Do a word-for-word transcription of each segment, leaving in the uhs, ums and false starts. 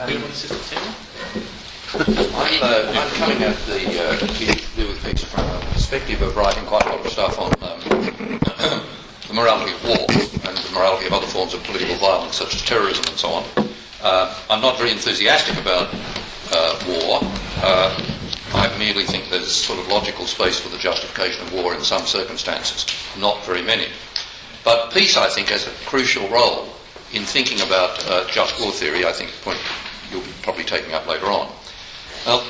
Anyone want to sit at the table? I'm, uh, I'm coming at the uh, to do with peace from a perspective of writing quite a lot of stuff on um, the morality of war and the morality of other forms of political violence, such as terrorism and so on. Uh, I'm not very enthusiastic about uh, war. Uh, I merely think there's sort of logical space for the justification of war in some circumstances, not very many. But peace, I think, has a crucial role in thinking about uh, just war theory, I think, a point you'll be probably taking up later on. Now,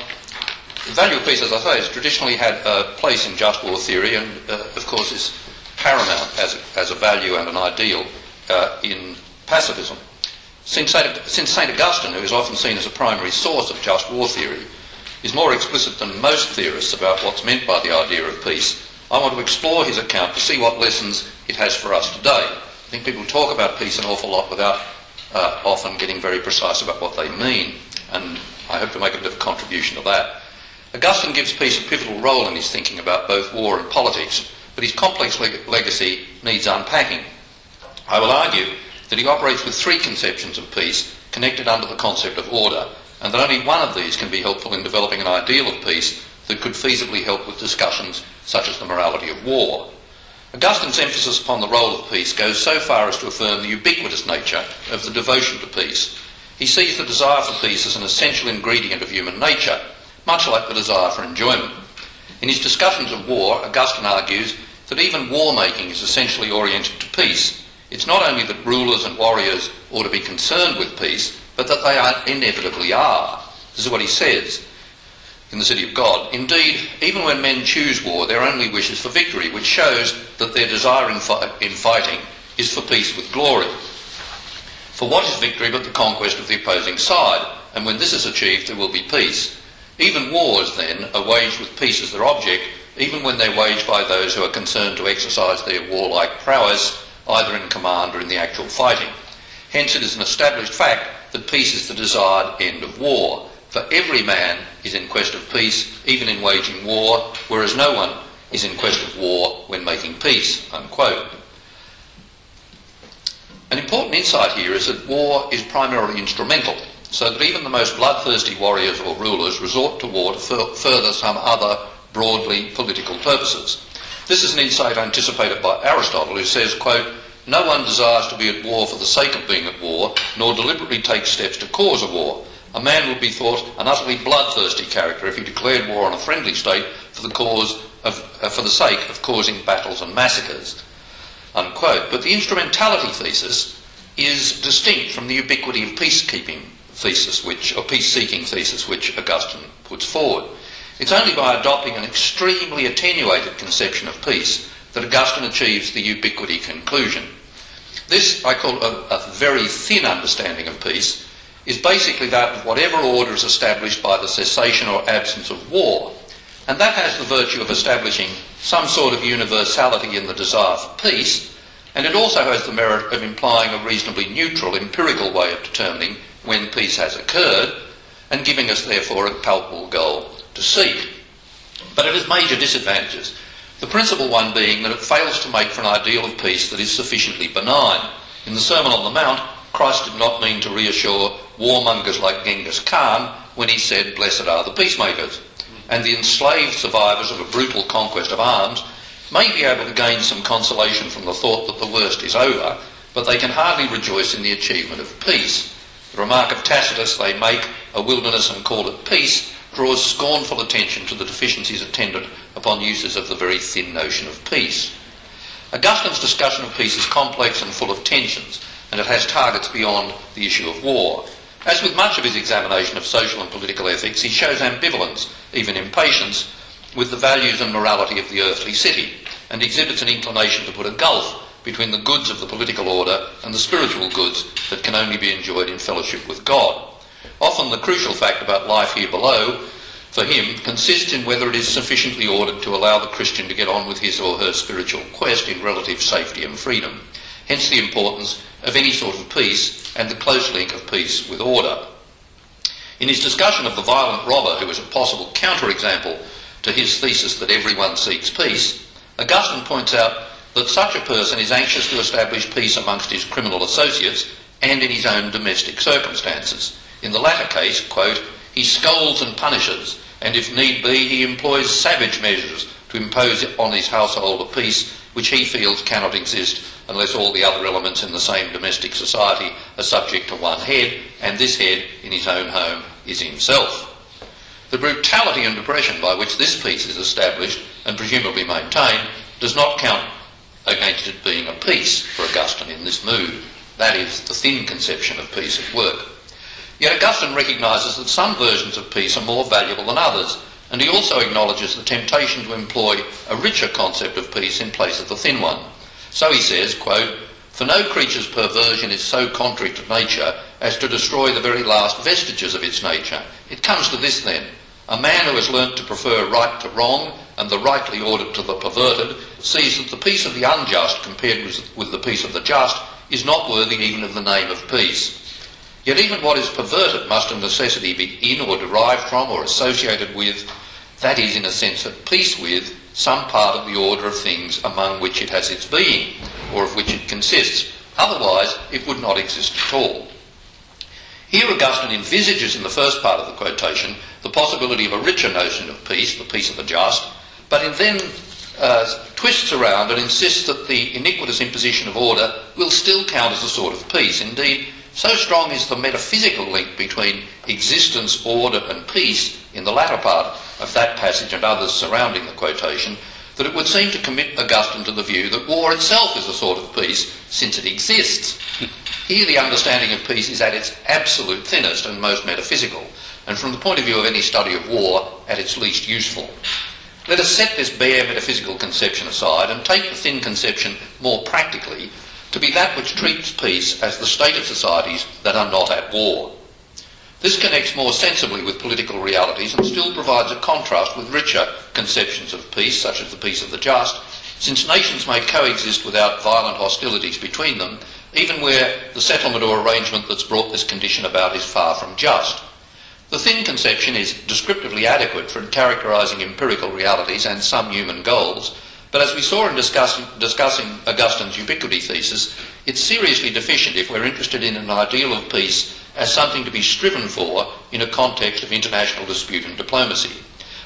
the value of peace, as I say, has traditionally had a place in just war theory and, uh, of course, is paramount as a, as a value and an ideal uh, in pacifism. Since Saint Augustine, who is often seen as a primary source of just war theory, is more explicit than most theorists about what's meant by the idea of peace, I want to explore his account to see what lessons it has for us today. I think people talk about peace an awful lot without uh, often getting very precise about what they mean, and I hope to make a bit of a contribution to that. Augustine gives peace a pivotal role in his thinking about both war and politics, but his complex leg- legacy needs unpacking. I will argue that he operates with three conceptions of peace connected under the concept of order, and that only one of these can be helpful in developing an ideal of peace that could feasibly help with discussions such as the morality of war. Augustine's emphasis upon the role of peace goes so far as to affirm the ubiquitous nature of the devotion to peace. He sees the desire for peace as an essential ingredient of human nature, much like the desire for enjoyment. In his discussions of war, Augustine argues that even war-making is essentially oriented to peace. It's not only that rulers and warriors ought to be concerned with peace, but that they are, inevitably are. This is what he says in the City of God. Indeed, even when men choose war, their only wish is for victory, which shows that their desire in, fi- in fighting is for peace with glory. For what is victory but the conquest of the opposing side? And when this is achieved, there will be peace. Even wars, then, are waged with peace as their object, even when they're waged by those who are concerned to exercise their warlike prowess, either in command or in the actual fighting. Hence, it is an established fact that peace is the desired end of war. For every man is in quest of peace, even in waging war, whereas no one is in quest of war when making peace, unquote. An important insight here is that war is primarily instrumental, so that even the most bloodthirsty warriors or rulers resort to war to fur- further some other broadly political purposes. This is an insight anticipated by Aristotle, who says, quote, "No one desires to be at war for the sake of being at war, nor deliberately takes steps to cause a war. A man would be thought an utterly bloodthirsty character if he declared war on a friendly state for the cause of, uh, for the sake of causing battles and massacres." Unquote. But the instrumentality thesis is distinct from the ubiquity of peacekeeping thesis, which or peace-seeking thesis, which Augustine puts forward. It's only by adopting an extremely attenuated conception of peace that Augustine achieves the ubiquity conclusion. This, I call a, a very thin understanding of peace, is basically that of whatever order is established by the cessation or absence of war, and that has the virtue of establishing some sort of universality in the desire for peace, and it also has the merit of implying a reasonably neutral, empirical way of determining when peace has occurred, and giving us, therefore, a palpable goal to seek. But it has major disadvantages. The principal one being that it fails to make for an ideal of peace that is sufficiently benign. In the Sermon on the Mount, Christ did not mean to reassure warmongers like Genghis Khan when he said, "Blessed are the peacemakers." And the enslaved survivors of a brutal conquest of arms may be able to gain some consolation from the thought that the worst is over, but they can hardly rejoice in the achievement of peace. The remark of Tacitus, "They make a wilderness and call it peace," draws scornful attention to the deficiencies attendant upon uses of the very thin notion of peace. Augustine's discussion of peace is complex and full of tensions, and it has targets beyond the issue of war. As with much of his examination of social and political ethics, he shows ambivalence, even impatience, with the values and morality of the earthly city, and exhibits an inclination to put a gulf between the goods of the political order and the spiritual goods that can only be enjoyed in fellowship with God. Often the crucial fact about life here below, for him, consists in whether it is sufficiently ordered to allow the Christian to get on with his or her spiritual quest in relative safety and freedom. Hence the importance of any sort of peace and the close link of peace with order. In his discussion of the violent robber, who is a possible counterexample to his thesis that everyone seeks peace, Augustine points out that such a person is anxious to establish peace amongst his criminal associates and in his own domestic circumstances. In the latter case, quote, he scolds and punishes, and if need be, he employs savage measures to impose on his household a peace which he feels cannot exist unless all the other elements in the same domestic society are subject to one head, and this head in his own home is himself. The brutality and oppression by which this peace is established and presumably maintained does not count against it being a peace for Augustine in this mood. That is the thin conception of peace at work. Yet Augustine recognises that some versions of peace are more valuable than others, and he also acknowledges the temptation to employ a richer concept of peace in place of the thin one. So he says, quote, for no creature's perversion is so contrary to nature as to destroy the very last vestiges of its nature. It comes to this then. A man who has learnt to prefer right to wrong and the rightly ordered to the perverted sees that the peace of the unjust compared with the peace of the just is not worthy even of the name of peace. Yet even what is perverted must of necessity be in or derived from or associated with, that is in a sense at peace with, some part of the order of things among which it has its being, or of which it consists. Otherwise it would not exist at all. Here Augustine envisages in the first part of the quotation the possibility of a richer notion of peace, the peace of the just, but it then uh, twists around and insists that the iniquitous imposition of order will still count as a sort of peace. Indeed, so strong is the metaphysical link between existence, order and peace in the latter part of that passage and others surrounding the quotation that it would seem to commit Augustine to the view that war itself is a sort of peace since it exists. Here the understanding of peace is at its absolute thinnest and most metaphysical, and from the point of view of any study of war, at its least useful. Let us set this bare metaphysical conception aside and take the thin conception more practically to be that which treats peace as the state of societies that are not at war. This connects more sensibly with political realities and still provides a contrast with richer conceptions of peace, such as the peace of the just, since nations may coexist without violent hostilities between them, even where the settlement or arrangement that's brought this condition about is far from just. The thin conception is descriptively adequate for characterising empirical realities and some human goals, but as we saw in discussing, discussing Augustine's ubiquity thesis, it's seriously deficient if we're interested in an ideal of peace as something to be striven for in a context of international dispute and diplomacy.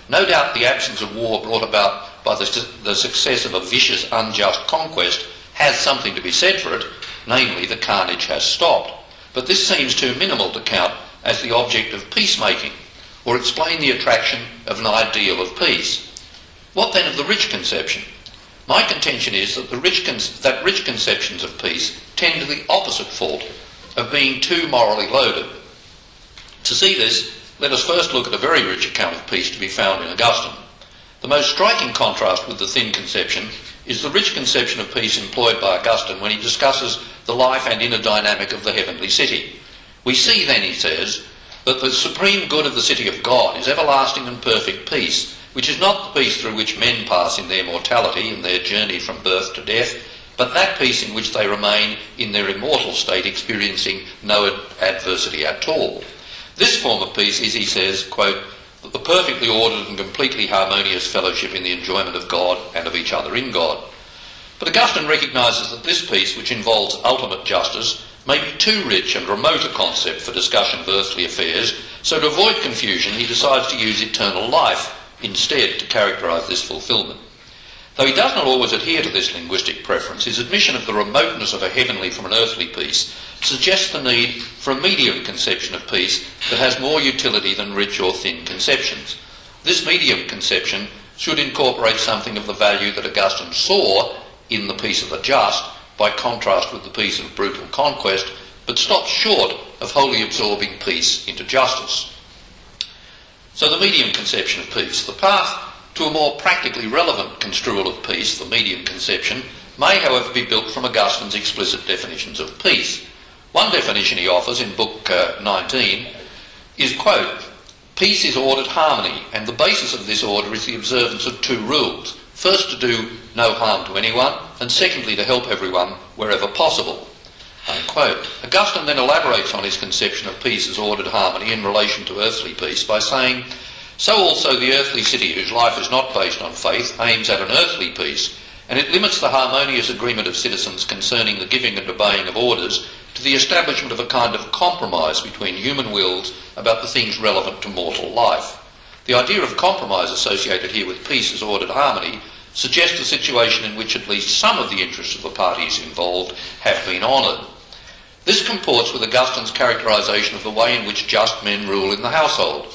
No doubt the absence of war brought about by the, the success of a vicious, unjust conquest has something to be said for it, namely the carnage has stopped. But this seems too minimal to count as the object of peacemaking, or explain the attraction of an ideal of peace. What then of the rich conception? My contention is that, the rich con- that rich conceptions of peace tend to the opposite fault of being too morally loaded. To see this, let us first look at a very rich account of peace to be found in Augustine. The most striking contrast with the thin conception is the rich conception of peace employed by Augustine when he discusses the life and inner dynamic of the heavenly city. We see then, he says, that the supreme good of the city of God is everlasting and perfect peace, which is not the peace through which men pass in their mortality, in their journey from birth to death, but that peace in which they remain in their immortal state, experiencing no ad- adversity at all. This form of peace is, he says, quote, the perfectly ordered and completely harmonious fellowship in the enjoyment of God and of each other in God. But Augustine recognises that this peace, which involves ultimate justice, may be too rich and remote a concept for discussion of earthly affairs, so to avoid confusion he decides to use eternal life instead to characterise this fulfilment. Though he does not always adhere to this linguistic preference, his admission of the remoteness of a heavenly from an earthly peace suggests the need for a medium conception of peace that has more utility than rich or thin conceptions. This medium conception should incorporate something of the value that Augustine saw in the peace of the just by contrast with the peace of brutal conquest, but stops short of wholly absorbing peace into justice. So the medium conception of peace, the path to a more practically relevant construal of peace, the medium conception, may however be built from Augustine's explicit definitions of peace. One definition he offers in Book uh, nineteen is, quote, peace is ordered harmony, and the basis of this order is the observance of two rules, first to do no harm to anyone, and secondly to help everyone wherever possible, unquote. Augustine then elaborates on his conception of peace as ordered harmony in relation to earthly peace by saying, so also the earthly city, whose life is not based on faith, aims at an earthly peace, and it limits the harmonious agreement of citizens concerning the giving and obeying of orders to the establishment of a kind of compromise between human wills about the things relevant to mortal life. The idea of compromise associated here with peace as ordered harmony suggests a situation in which at least some of the interests of the parties involved have been honoured. This comports with Augustine's characterisation of the way in which just men rule in the household.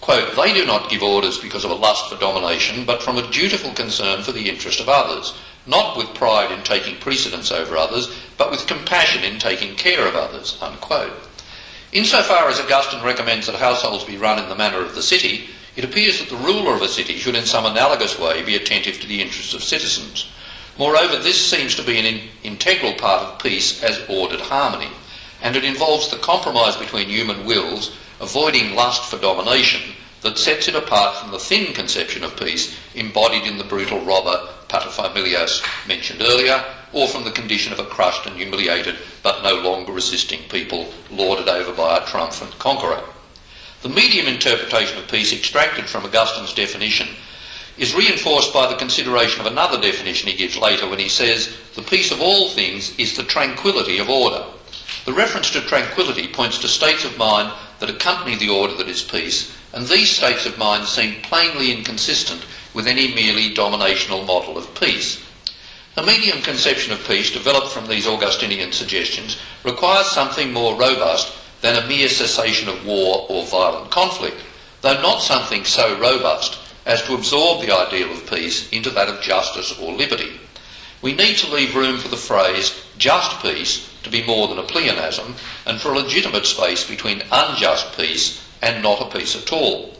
Quote, "They do not give orders because of a lust for domination, but from a dutiful concern for the interest of others, not with pride in taking precedence over others, but with compassion in taking care of others." Unquote. Insofar as Augustine recommends that households be run in the manner of the city, it appears that the ruler of a city should in some analogous way be attentive to the interests of citizens. Moreover, this seems to be an in- integral part of peace as ordered harmony, and it involves the compromise between human wills, avoiding lust for domination, that sets it apart from the thin conception of peace embodied in the brutal robber paterfamilias mentioned earlier, or from the condition of a crushed and humiliated but no longer resisting people lorded over by a triumphant conqueror. The medium interpretation of peace extracted from Augustine's definition is reinforced by the consideration of another definition he gives later when he says, "The peace of all things is the tranquility of order." The reference to tranquility points to states of mind that accompany the order that is peace, and these states of mind seem plainly inconsistent with any merely dominational model of peace. The medium conception of peace developed from these Augustinian suggestions requires something more robust than a mere cessation of war or violent conflict, though not something so robust as to absorb the ideal of peace into that of justice or liberty. We need to leave room for the phrase just peace to be more than a pleonasm, and for a legitimate space between unjust peace and not a peace at all.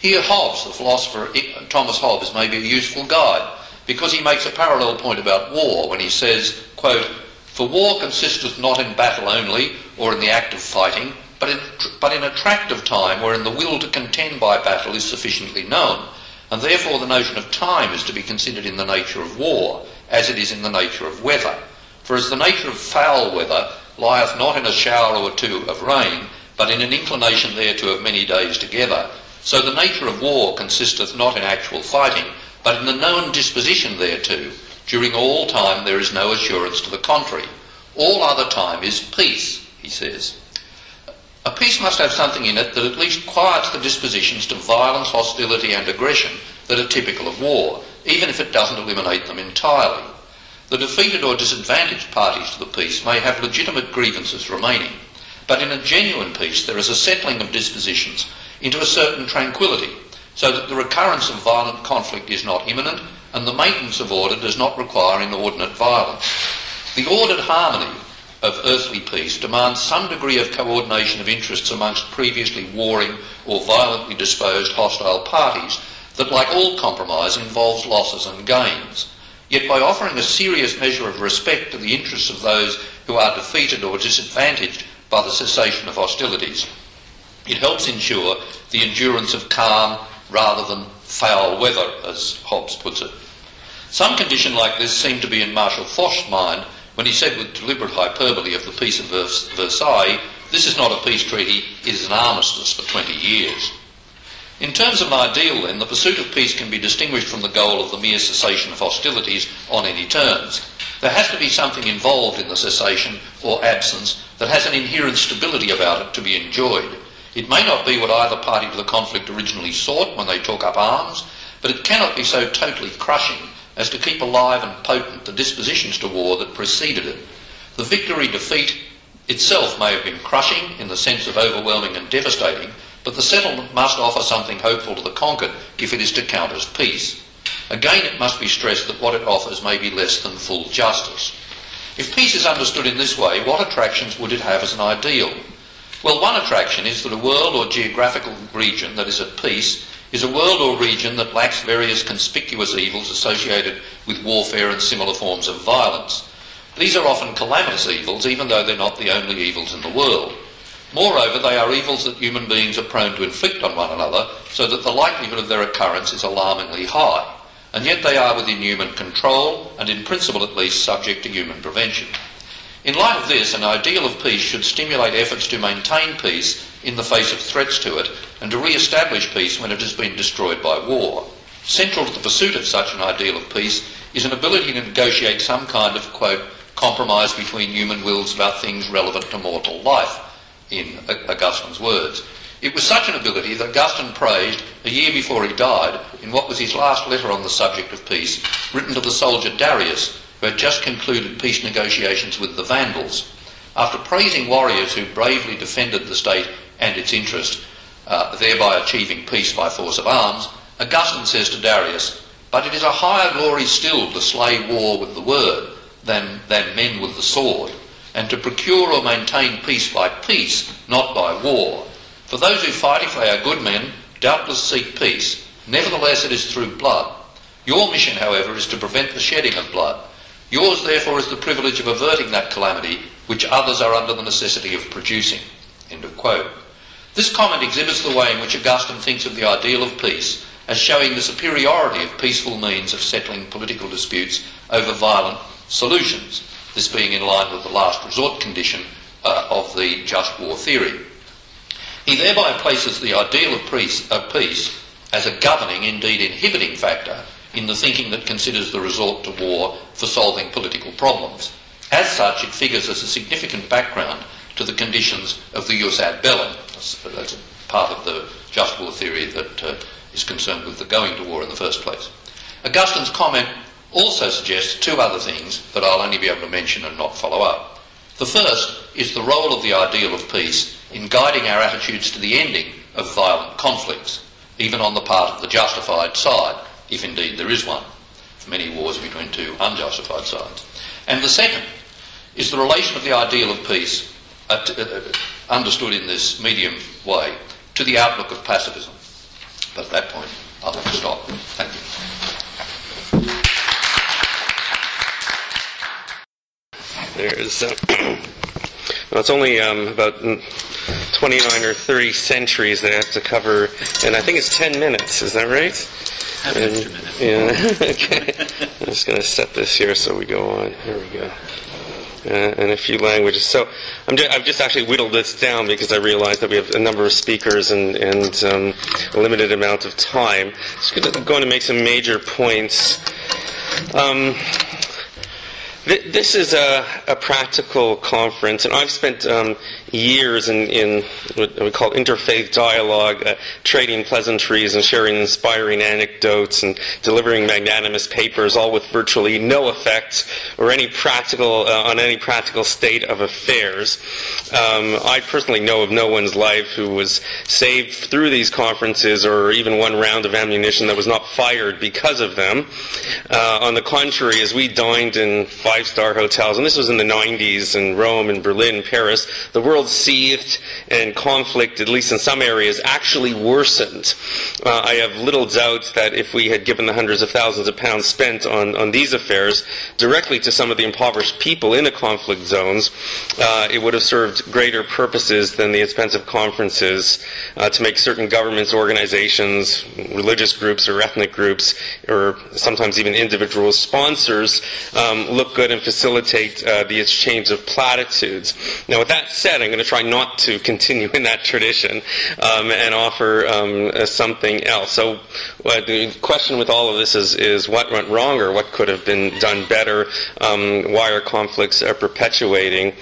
Here Hobbes, the philosopher Thomas Hobbes, may be a useful guide, because he makes a parallel point about war when he says, quote, "For war consisteth not in battle only, or in the act of fighting, but in, but in a tract of time wherein the will to contend by battle is sufficiently known, and therefore the notion of time is to be considered in the nature of war, as it is in the nature of weather. For as the nature of foul weather lieth not in a shower or two of rain, but in an inclination thereto of many days together, so the nature of war consisteth not in actual fighting, but in the known disposition thereto. During all time there is no assurance to the contrary. All other time is peace," he says. A peace must have something in it that at least quiets the dispositions to violence, hostility and aggression that are typical of war, even if it doesn't eliminate them entirely. The defeated or disadvantaged parties to the peace may have legitimate grievances remaining, but in a genuine peace there is a settling of dispositions into a certain tranquility, so that the recurrence of violent conflict is not imminent, and the maintenance of order does not require inordinate violence. The ordered harmony of earthly peace demands some degree of coordination of interests amongst previously warring or violently disposed hostile parties that, like all compromise, involves losses and gains. Yet by offering a serious measure of respect to the interests of those who are defeated or disadvantaged by the cessation of hostilities, it helps ensure the endurance of calm rather than foul weather, as Hobbes puts it. Some condition like this seemed to be in Marshal Foch's mind when he said with deliberate hyperbole of the Peace of Versailles, "This is not a peace treaty, it is an armistice for twenty years. In terms of an ideal, then, the pursuit of peace can be distinguished from the goal of the mere cessation of hostilities on any terms. There has to be something involved in the cessation or absence that has an inherent stability about it to be enjoyed. It may not be what either party to the conflict originally sought when they took up arms, but it cannot be so totally crushing as to keep alive and potent the dispositions to war that preceded it. The victory-defeat itself may have been crushing in the sense of overwhelming and devastating, but the settlement must offer something hopeful to the conquered if it is to count as peace. Again, it must be stressed that what it offers may be less than full justice. If peace is understood in this way, what attractions would it have as an ideal? Well, one attraction is that a world or geographical region that is at peace is a world or region that lacks various conspicuous evils associated with warfare and similar forms of violence. These are often calamitous evils, even though they're not the only evils in the world. Moreover, they are evils that human beings are prone to inflict on one another, so that the likelihood of their occurrence is alarmingly high, and yet they are within human control, and in principle at least subject to human prevention. In light of this, an ideal of peace should stimulate efforts to maintain peace in the face of threats to it, and to re-establish peace when it has been destroyed by war. Central to the pursuit of such an ideal of peace is an ability to negotiate some kind of, quote, compromise between human wills about things relevant to mortal life, in Augustine's words. It was such an ability that Augustine praised, a year before he died, in what was his last letter on the subject of peace, written to the soldier Darius, who had just concluded peace negotiations with the Vandals. After praising warriors who bravely defended the state and its interests, uh, thereby achieving peace by force of arms, Augustine says to Darius, "But it is a higher glory still to slay war with the word than, than men with the sword, and to procure or maintain peace by peace, not by war. For those who fight, if they are good men, doubtless seek peace. Nevertheless, it is through blood. Your mission, however, is to prevent the shedding of blood. Yours, therefore, is the privilege of averting that calamity which others are under the necessity of producing." End of quote. This comment exhibits the way in which Augustine thinks of the ideal of peace as showing the superiority of peaceful means of settling political disputes over violent solutions, this being in line with the last resort condition uh, of the just war theory. He thereby places the ideal of peace, of peace as a governing, indeed inhibiting factor in the thinking that considers the resort to war for solving political problems. As such, it figures as a significant background to the conditions of the jus ad bellum. That's part of the just war theory that uh, is concerned with the going to war in the first place. Augustine's comment also suggests two other things that I'll only be able to mention and not follow up. The first is the role of the ideal of peace in guiding our attitudes to the ending of violent conflicts, even on the part of the justified side, if indeed there is one, many wars between two unjustified sides. And the second is the relation of the ideal of peace, uh, t- uh, understood in this medium way, to the outlook of pacifism. But at that point, I'll have to stop. Thank you. There is... Uh, well, it's only um, about twenty-nine or thirty centuries that I have to cover, and I think it's ten minutes, is that right? Have an extra minute. Yeah, okay. I'm just going to set this here so we go on. Here we go. Uh, and a few languages. So I'm ju- I've just actually whittled this down because I realized that we have a number of speakers and, and um, a limited amount of time. So I'm going to make some major points. Um, th- this is a, a practical conference, and I've spent um, years in, in what we call interfaith dialogue, uh, trading pleasantries and sharing inspiring anecdotes and delivering magnanimous papers, all with virtually no effect or any practical uh, on any practical state of affairs. Um, I personally know of no one's life who was saved through these conferences or even one round of ammunition that was not fired because of them. Uh, on the contrary, as we dined in five-star hotels, and this was in the nineties in Rome and Berlin and Paris, the world seethed and conflict, at least in some areas, actually worsened. Uh, I have little doubt that if we had given the hundreds of thousands of pounds spent on, on these affairs directly to some of the impoverished people in the conflict zones, uh, it would have served greater purposes than the expensive conferences uh, to make certain governments, organizations, religious groups or ethnic groups, or sometimes even individual sponsors, um, look good and facilitate uh, the exchange of platitudes. Now, with that said, I'm going to try not to continue in that tradition um, and offer um, uh, something else. So uh, the question with all of this is, is what went wrong or what could have been done better? Um, why are conflicts uh, perpetuating?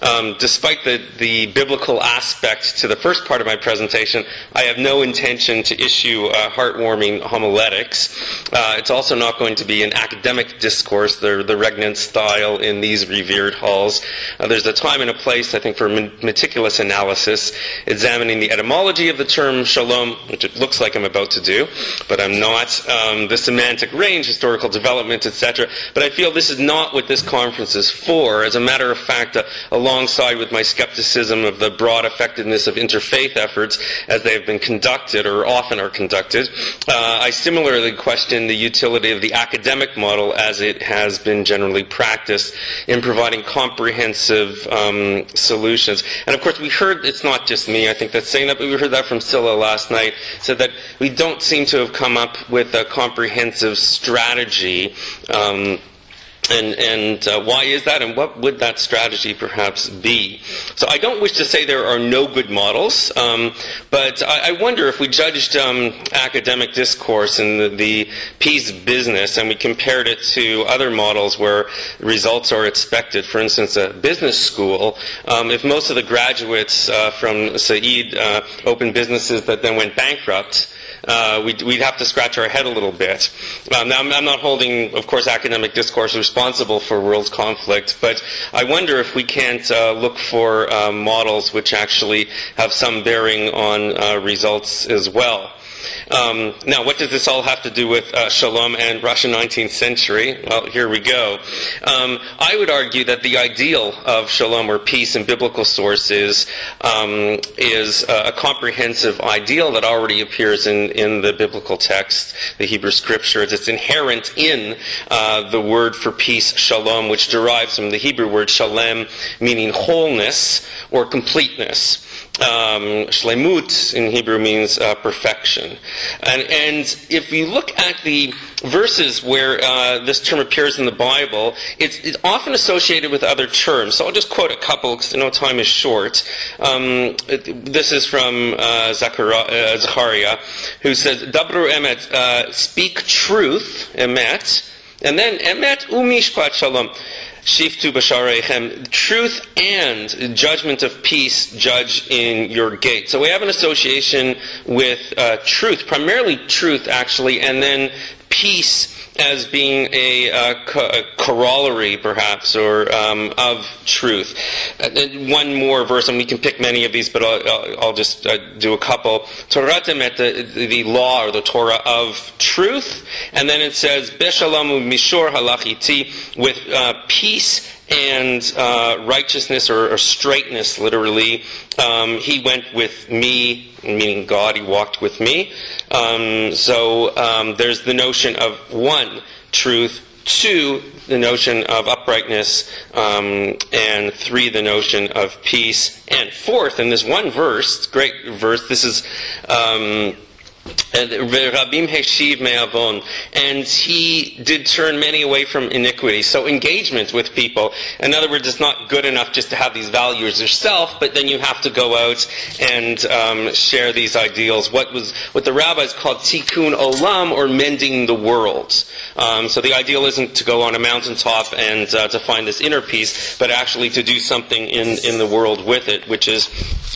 Um, despite the, the biblical aspect to the first part of my presentation, I have no intention to issue uh, heartwarming homiletics. Uh, it's also not going to be an academic discourse, the, the regnant style in these revered halls. Uh, there's a time and a place, I think, for meticulous analysis, examining the etymology of the term shalom, which it looks like I'm about to do, but I'm not, um, the semantic range, historical development, et cetera. But I feel this is not what this conference is for. As a matter of fact, uh, alongside with my skepticism of the broad effectiveness of interfaith efforts as they have been conducted, or often are conducted, uh, I similarly question the utility of the academic model as it has been generally practiced in providing comprehensive um, solutions. And of course, we heard, it's not just me, I think that's saying that, but we heard that from Scylla last night, said that we don't seem to have come up with a comprehensive strategy um, And and uh, why is that, and what would that strategy perhaps be? So I don't wish to say there are no good models, um, but I, I wonder if we judged um, academic discourse and the, the peace business, and we compared it to other models where results are expected, for instance, a business school, um, if most of the graduates uh, from Saïd uh, opened businesses that then went bankrupt, Uh, we'd, we'd have to scratch our head a little bit. Um, now, I'm, I'm not holding, of course, academic discourse responsible for world conflict, but I wonder if we can't uh, look for uh, models which actually have some bearing on uh, results as well. Um, now, what does this all have to do with uh, Shalom and Russian nineteenth century? Well, here we go. Um, I would argue that the ideal of Shalom, or peace in biblical sources, um, is uh, a comprehensive ideal that already appears in, in the biblical text, the Hebrew Scriptures. It's inherent in uh, the word for peace, Shalom, which derives from the Hebrew word Shalem, meaning wholeness or completeness. Um, Shleimut in Hebrew means uh, perfection. And, and if you look at the verses where uh, this term appears in the Bible, it's, it's often associated with other terms. So I'll just quote a couple because I know time is short. Um, it, this is from uh, Zachariah, uh, Zachariah, who says, Dabru emet, uh, speak truth, emet, and then emet umishpat shalom. Shiftu b'shareichem, truth and judgment of peace, judge in your gate. So we have an association with uh, truth, primarily truth actually, and then peace as being a, uh, co- a corollary perhaps, or um, of truth. Uh, one more verse, and we can pick many of these, but I'll, I'll, I'll just uh, do a couple. Torah temet, the, the law or the Torah of truth, and then it says, B'shalom u'mishor halachiti, with uh, peace and uh, righteousness, or, or straightness literally. Um, he went with me, meaning God, he walked with me. Um, so um, there's the notion of one, truth, two, the notion of uprightness, um, and three, the notion of peace, and fourth, in this one verse, great verse, this is um, and he did turn many away from iniquity. So engagement with people. In other words, it's not good enough just to have these values yourself, but then you have to go out and um, share these ideals. What was what the rabbis called tikkun olam, or mending the world. Um, so the ideal isn't to go on a mountaintop and uh, to find this inner peace, but actually to do something in, in the world with it, which is,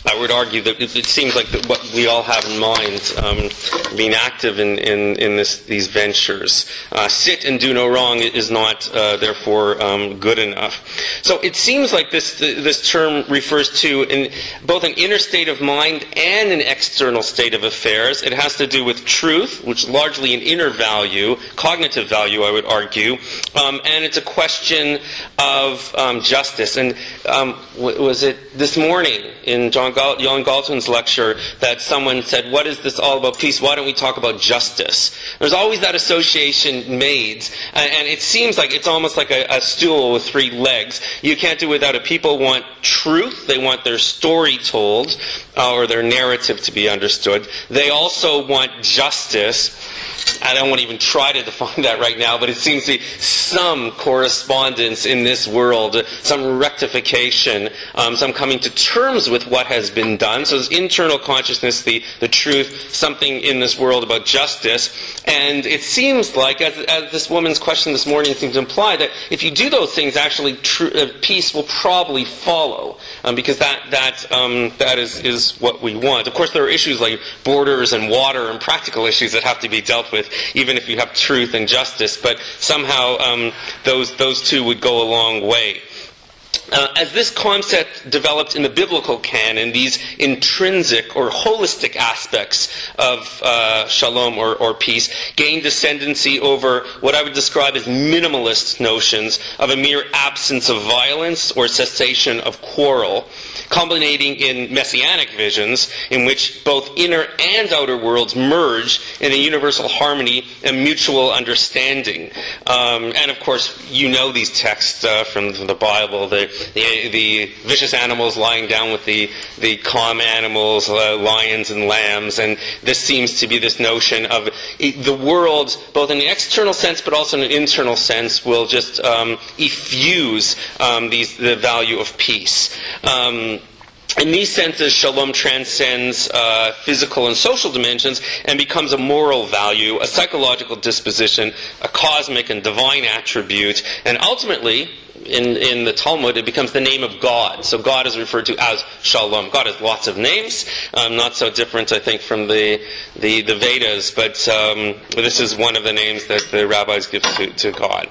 I would argue, that it, it seems like the, what we all have in mind. Um, being active in, in, in this, these ventures. Uh, sit and do no wrong is not, uh, therefore, um, good enough. So it seems like this this term refers to in both an inner state of mind and an external state of affairs. It has to do with truth, which is largely an inner value, cognitive value, I would argue, um, and it's a question of um, justice. And um, was it this morning in John Gal- John Galton's lecture that someone said, what is this all about peace, why don't we talk about justice? There's always that association made, and, and it seems like it's almost like a, a stool with three legs. You can't do it without it. People want truth, they want their story told, uh, or their narrative to be understood. They also want justice. I don't want to even try to define that right now, but it seems to be some correspondence in this world, some rectification, um, some coming to terms with what has been done. So there's internal consciousness, the, the truth, something in this world about justice. And it seems like, as, as this woman's question this morning seems to imply, that if you do those things, actually tr- uh, peace will probably follow, um, because that that um, that is, is what we want. Of course, there are issues like borders and water and practical issues that have to be dealt with, even if you have truth and justice, but somehow um, those those two would go a long way. Uh, as this concept developed in the biblical canon, these intrinsic or holistic aspects of uh, shalom or, or peace gained ascendancy over what I would describe as minimalist notions of a mere absence of violence or cessation of quarrel. culminating in messianic visions in which both inner and outer worlds merge in a universal harmony and mutual understanding. Um, and of course, you know these texts uh, from, from the Bible, the, the the vicious animals lying down with the, the calm animals, uh, lions and lambs, and this seems to be this notion of it, the world, both in an external sense but also in an internal sense, will just um, effuse um, these, the value of peace. Um, In these senses, shalom transcends uh, physical and social dimensions and becomes a moral value, a psychological disposition, a cosmic and divine attribute, and ultimately, in, in the Talmud, it becomes the name of God. So God is referred to as Shalom. God has lots of names, um, not so different, I think, from the the, the Vedas, but um, this is one of the names that the rabbis give to, to God.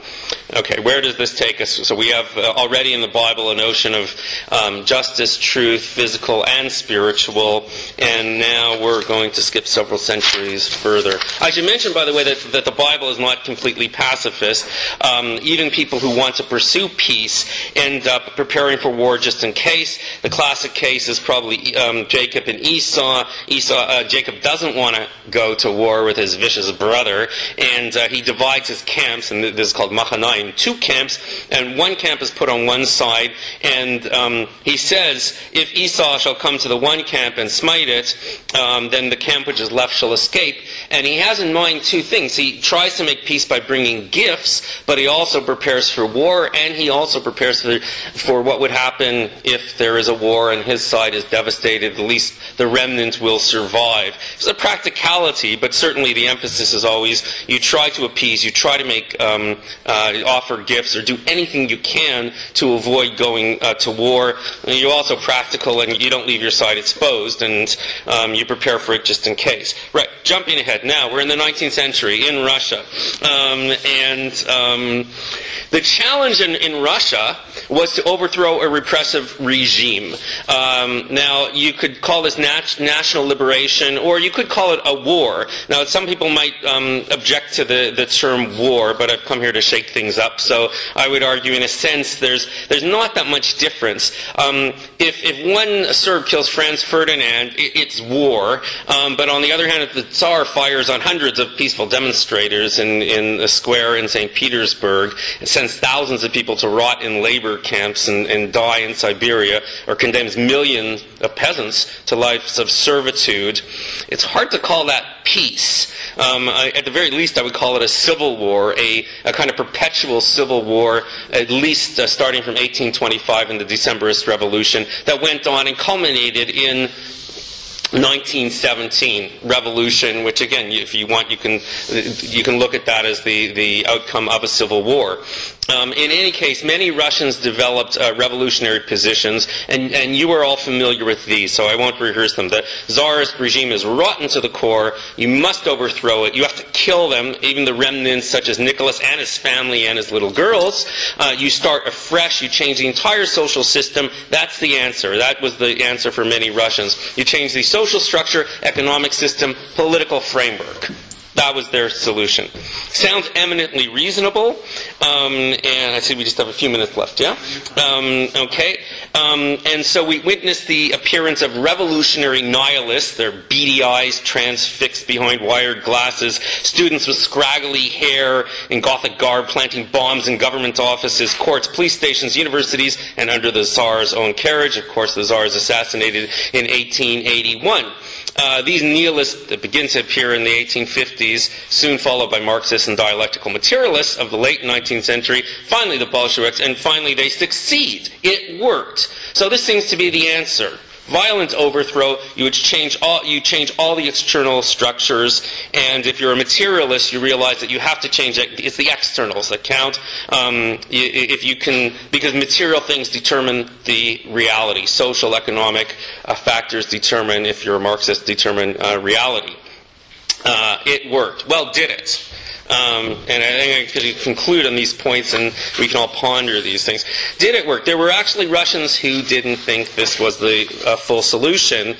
Okay, where does this take us? So we have uh, already in the Bible a notion of um, justice, truth, physical and spiritual, and now we're going to skip several centuries further. I should mention, by the way, that, that the Bible is not completely pacifist. Um, even people who want to pursue peace end up preparing for war just in case. The classic case is probably um, Jacob and Esau. Esau uh, Jacob doesn't want to go to war with his vicious brother, and uh, he divides his camps, and this is called Machanayim, two camps, and one camp is put on one side, and um, he says, if Esau shall come to the one camp and smite it, um, then the camp which is left shall escape. And he has in mind two things. He tries to make peace by bringing gifts, but he also prepares for war, and he also prepares for, for what would happen if there is a war and his side is devastated. At least the remnant will survive. It's a practicality, but certainly the emphasis is always you try to appease, you try to make um, uh, offer gifts or do anything you can to avoid going uh, to war. And you're also practical and you don't leave your side exposed, and um, you prepare for it just in case. Right, jumping ahead now, we're in the nineteenth century in Russia, um, and um, the challenge in, in Russia was to overthrow a repressive regime. Um, now, you could call this nat- national liberation, or you could call it a war. Now, some people might um, object to the, the term war, but I've come here to shake things up, so I would argue, in a sense, there's there's not that much difference. Um, if, if one Serb kills Franz Ferdinand, it, it's war, um, but on the other hand, if the Tsar fires on hundreds of peaceful demonstrators in, in a square in Saint Petersburg, it sends thousands of people to rot in labor camps and, and die in Siberia, or condemns millions of peasants to lives of servitude, it's hard to call that peace. Um, I, at the very least, I would call it a civil war, a, a kind of perpetual civil war, at least uh, starting from eighteen twenty-five in the Decemberist revolution, that went on and culminated in nineteen seventeen revolution, which again, if you want, you can you can look at that as the, the outcome of a civil war. Um, in any case, many Russians developed uh, revolutionary positions, and, and you are all familiar with these, so I won't rehearse them. The Tsarist regime is rotten to the core. You must overthrow it. You have to kill them, even the remnants such as Nicholas and his family and his little girls. Uh, you start afresh. You change the entire social system. That's the answer. That was the answer for many Russians. You change the social structure, economic system, political framework. That was their solution. Sounds eminently reasonable, um, and I see we just have a few minutes left, yeah? Um, okay, um, and so we witnessed the appearance of revolutionary nihilists, their beady eyes transfixed behind wired glasses, students with scraggly hair in Gothic garb planting bombs in government offices, courts, police stations, universities, and under the Tsar's own carriage. Of course, the Tsar is assassinated in eighteen eighty-one. Uh, these nihilists that begin to appear in the eighteen fifties, soon followed by Marxists and dialectical materialists of the late nineteenth century, finally the Bolsheviks, and finally they succeed. It worked. So this seems to be the answer. Violent overthrow, you would change all, you change all the external structures, and if you're a materialist, you realize that you have to change it. It's the externals that count, um, if you can, because material things determine the reality. Social, economic uh, factors determine, if you're a Marxist, determine uh, reality. Uh, it worked. Well, did it? Um, and I think I could conclude on these points, and we can all ponder these things. Did it work? There were actually Russians who didn't think this was the uh, full solution,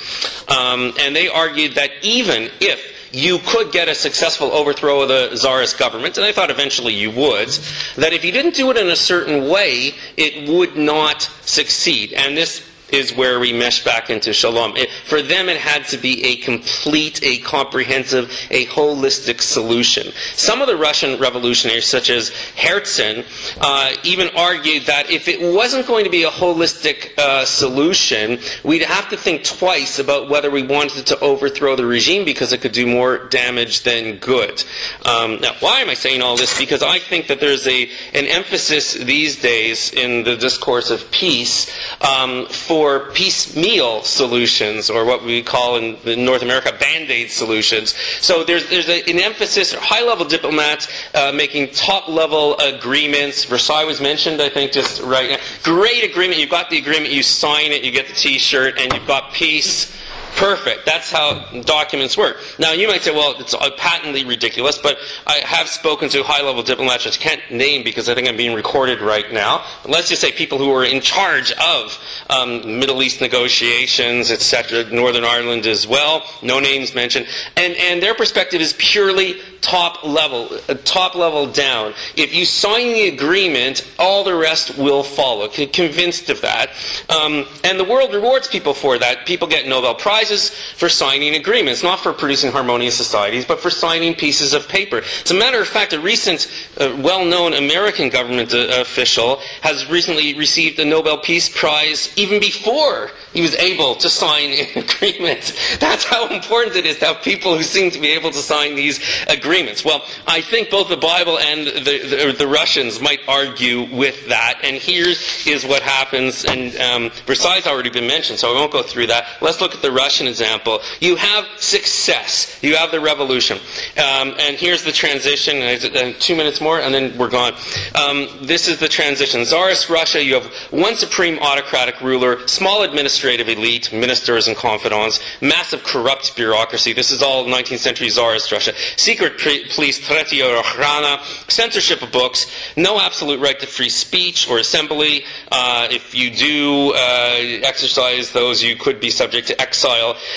um, and they argued that even if you could get a successful overthrow of the Tsarist government, and I thought eventually you would, that if you didn't do it in a certain way, it would not succeed. And this is where we mesh back into Shalom. It, for them, it had to be a complete, a comprehensive, a holistic solution. Some of the Russian revolutionaries, such as Herzen, uh, even argued that if it wasn't going to be a holistic uh, solution, we'd have to think twice about whether we wanted to overthrow the regime because it could do more damage than good. Um, now, why am I saying all this? Because I think that there's a an emphasis these days in the discourse of peace um, for for piecemeal solutions, or what we call in North America band-aid solutions. So there's there's a, an emphasis, high-level diplomats uh, making top-level agreements. Versailles was mentioned, I think, just right now. Great agreement. You've got the agreement, you sign it, you get the T-shirt, and you've got peace. Perfect. That's how documents work. Now, you might say, well, it's patently ridiculous, but I have spoken to high-level diplomats, which I can't name because I think I'm being recorded right now. But let's just say people who were in charge of um, Middle East negotiations, et cetera, Northern Ireland as well, no names mentioned, and, and their perspective is purely top level, uh, top level down. If you sign the agreement, all the rest will follow. C- convinced of that. Um, and the world rewards people for that. People get Nobel Prize for signing agreements, not for producing harmonious societies, but for signing pieces of paper. As a matter of fact, a recent uh, well-known American government uh, official has recently received the Nobel Peace Prize even before he was able to sign an agreement. That's how important it is to have people who seem to be able to sign these agreements. Well, I think both the Bible and the, the, the Russians might argue with that, and here is what happens, and um, Versailles has already been mentioned, so I won't go through that. Let's look at the Russians. Example, you have success, you have the revolution, um, and here's the transition, and two minutes more and then we're gone. Um, this is the transition. Tsarist Russia, you have one supreme autocratic ruler, small administrative elite, ministers and confidants, massive corrupt bureaucracy. This is all nineteenth century Tsarist Russia. Secret police, Tretya Ochrana, censorship of books, no absolute right to free speech or assembly. Uh, if you do uh, exercise those, you could be subject to exile.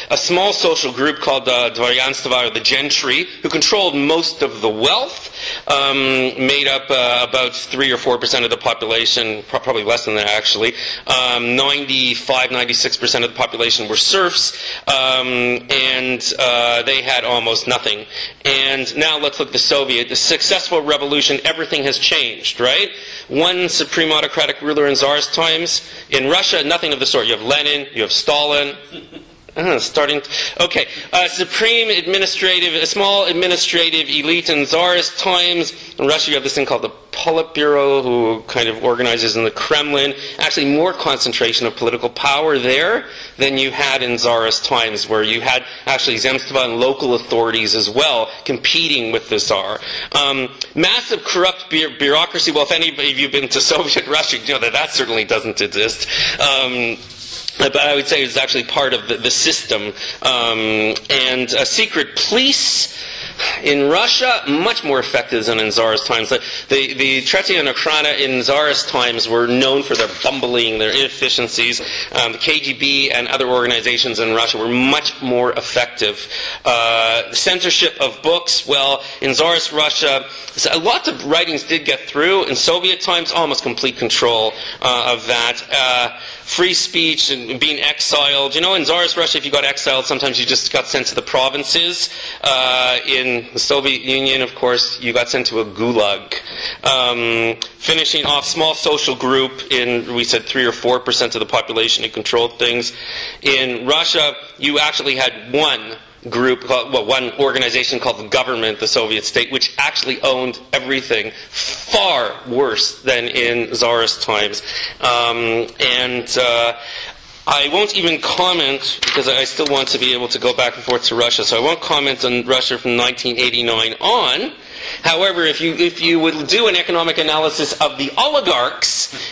A small social group called the uh, Dvaryanstvo, or the gentry, who controlled most of the wealth, um, made up uh, about three or four percent of the population, probably less than that actually. Um, ninety-five, ninety-six percent of the population were serfs, um, and uh, they had almost nothing. And now let's look at the Soviet. The successful revolution, everything has changed, right? One supreme autocratic ruler in Tsarist times. In Russia, nothing of the sort. You have Lenin, you have Stalin. Uh, starting, t- okay. Uh, supreme administrative, a small administrative elite in Tsarist times. In Russia, you have this thing called the Politburo, who kind of organizes in the Kremlin. Actually, more concentration of political power there than you had in Tsarist times, where you had actually zemstva and local authorities as well competing with the Tsar. Um, massive corrupt bu- bureaucracy. Well, if any of you've been to Soviet Russia, you know that that certainly doesn't exist. Um, But I would say it's actually part of the, the system. Um, and a secret police in Russia, much more effective than in Tsarist times. The the Tretya and Okhrana in Tsarist times were known for their bumbling, their inefficiencies. Um, the K G B and other organizations in Russia were much more effective. Uh, censorship of books, well, in Tsarist Russia, lots of writings did get through. In Soviet times, almost complete control uh, of that. Uh, free speech and being exiled. You know, in Tsarist Russia, if you got exiled, sometimes you just got sent to the provinces. Uh, in the Soviet Union, of course, you got sent to a gulag. Um, finishing off, small social group in, we said, three or four percent of the population who controlled things. In Russia, you actually had one group, called, well, one organization called the government, the Soviet state, which actually owned everything, far worse than in Tsarist times. Um, and... Uh, I won't even comment, because I still want to be able to go back and forth to Russia, so I won't comment on Russia from nineteen eighty-nine on. However, if you if you would do an economic analysis of the oligarchs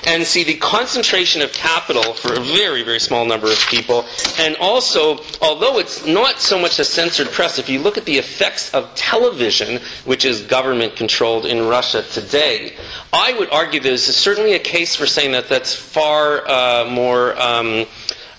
and see the concentration of capital for a very, very small number of people, and also, although it's not so much a censored press, if you look at the effects of television, which is government-controlled in Russia today, I would argue there's certainly a case for saying that that's far uh, more... Um,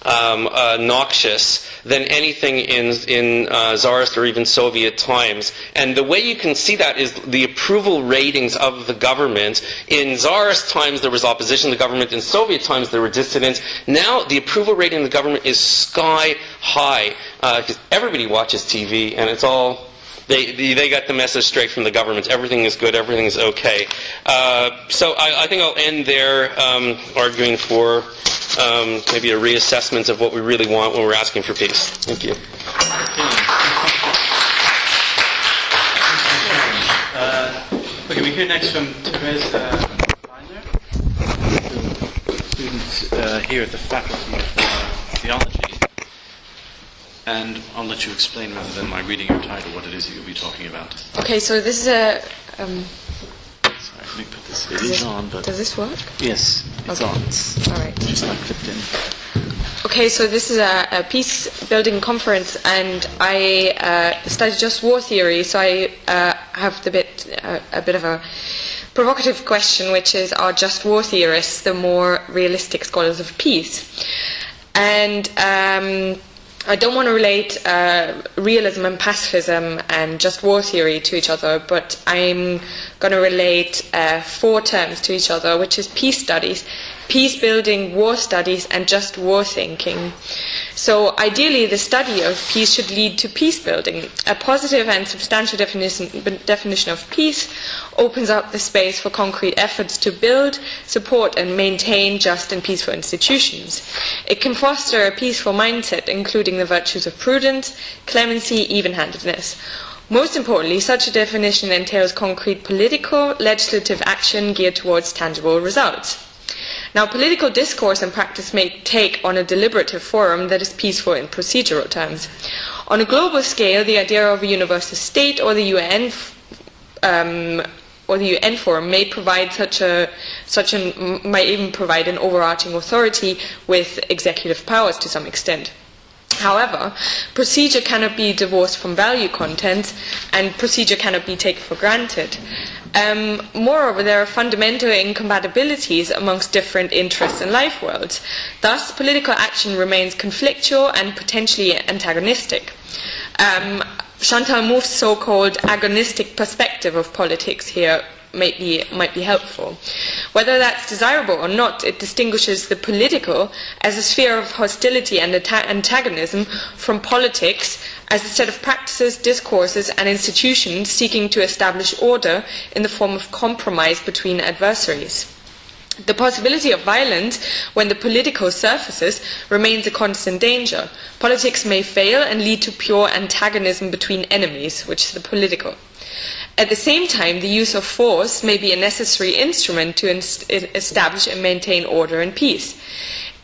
um, uh, noxious than anything in in uh, Tsarist or even Soviet times. And the way you can see that is the approval ratings of the government. In Tsarist times, there was opposition to the government. In Soviet times, there were dissidents. Now, the approval rating of the government is sky high because uh, everybody watches T V, and it's all... They, they they got the message straight from the government. Everything is good. Everything is okay. Uh, so I, I think I'll end there, um, arguing for um, maybe a reassessment of what we really want when we're asking for peace. Thank you. Uh, okay, we hear next from Teresa Weiner, student uh, here at the Faculty of uh, Theology. And I'll let you explain, rather than my reading your title, what it is that you'll be talking about. Okay, so this is a... Um, Sorry, let me put this... It is on, but... Does this work? Yes, it's okay. On. It's all right. Just not clipped in. Okay, so this is a, a peace-building conference, and I uh, studied just war theory, so I uh, have the bit, uh, a bit of a provocative question, which is, are just war theorists the more realistic scholars of peace? And... Um, I don't want to relate uh, realism and pacifism and just war theory to each other, but I'm going to relate uh, four terms to each other, which is peace studies, peace building, war studies, and just war thinking. So ideally, the study of peace should lead to peace building. A positive and substantial definition, definition of peace opens up the space for concrete efforts to build, support, and maintain just and peaceful institutions. It can foster a peaceful mindset, including the virtues of prudence, clemency, even-handedness. Most importantly, such a definition entails concrete political, legislative action geared towards tangible results. Now, political discourse and practice may take on a deliberative form that is peaceful in procedural terms. On a global scale, the idea of a universal state or the U N um, or the U N forum may provide such a, such an, might even provide an overarching authority with executive powers to some extent. However, procedure cannot be divorced from value content, and procedure cannot be taken for granted. Um, moreover, there are fundamental incompatibilities amongst different interests and life worlds. Thus, political action remains conflictual and potentially antagonistic. Um, Chantal Mouffe's so-called agonistic perspective of politics here might be, might be helpful. Whether that's desirable or not, it distinguishes the political as a sphere of hostility and anta- antagonism from politics as a set of practices, discourses, and institutions seeking to establish order in the form of compromise between adversaries. The possibility of violence when the political surfaces remains a constant danger. Politics may fail and lead to pure antagonism between enemies, which is the political. At the same time, the use of force may be a necessary instrument to inst- establish and maintain order and peace.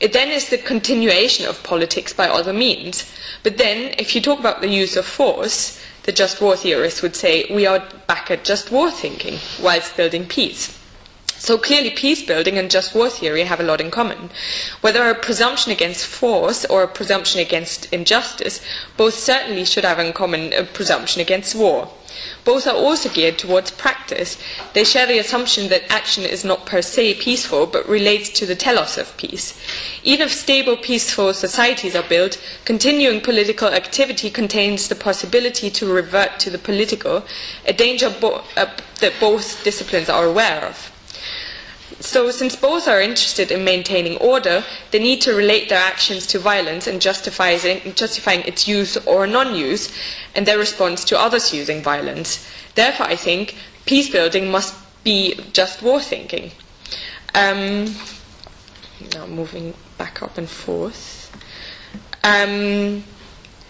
It then is the continuation of politics by other means. But then, if you talk about the use of force, the just war theorists would say we are back at just war thinking whilst building peace. So clearly, peace building and just war theory have a lot in common. Whether a presumption against force or a presumption against injustice, both certainly should have in common a presumption against war. Both are also geared towards practice. They share the assumption that action is not per se peaceful, but relates to the telos of peace. Even if stable, peaceful societies are built, continuing political activity contains the possibility to revert to the political, a danger bo- uh, that both disciplines are aware of. So, since both are interested in maintaining order, they need to relate their actions to violence and justifying, justifying its use or non-use, and their response to others using violence. Therefore, I think peace building must be just war thinking. Um, now, moving back up and forth. Um,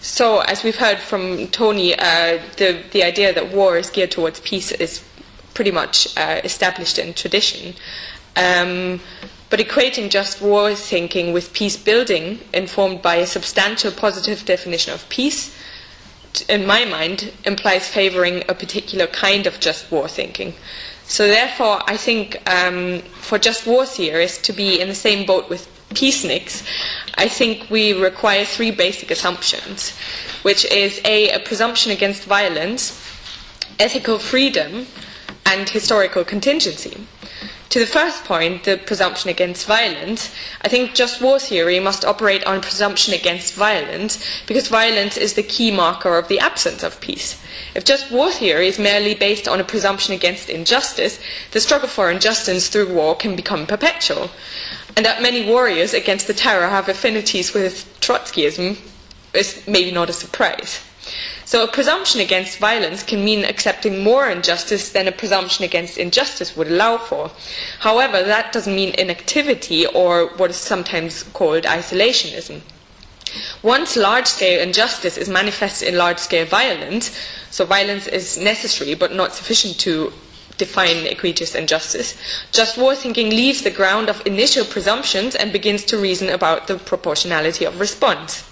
so, as we've heard from Tony, uh, the the idea that war is geared towards peace is pretty much uh, established in tradition. Um, but equating just war thinking with peace building, informed by a substantial positive definition of peace, t- in my mind, implies favouring a particular kind of just war thinking. So therefore, I think um, for just war theorists to be in the same boat with peaceniks, I think we require three basic assumptions, which is A, a presumption against violence, ethical freedom, and historical contingency. To the first point, the presumption against violence, I think just war theory must operate on presumption against violence, because violence is the key marker of the absence of peace. If just war theory is merely based on a presumption against injustice, the struggle for injustice through war can become perpetual. And that many warriors against the terror have affinities with Trotskyism is maybe not a surprise. So a presumption against violence can mean accepting more injustice than a presumption against injustice would allow for. However, that doesn't mean inactivity or what is sometimes called isolationism. Once large-scale injustice is manifested in large-scale violence, so violence is necessary but not sufficient to define egregious injustice, just war thinking leaves the ground of initial presumptions and begins to reason about the proportionality of response.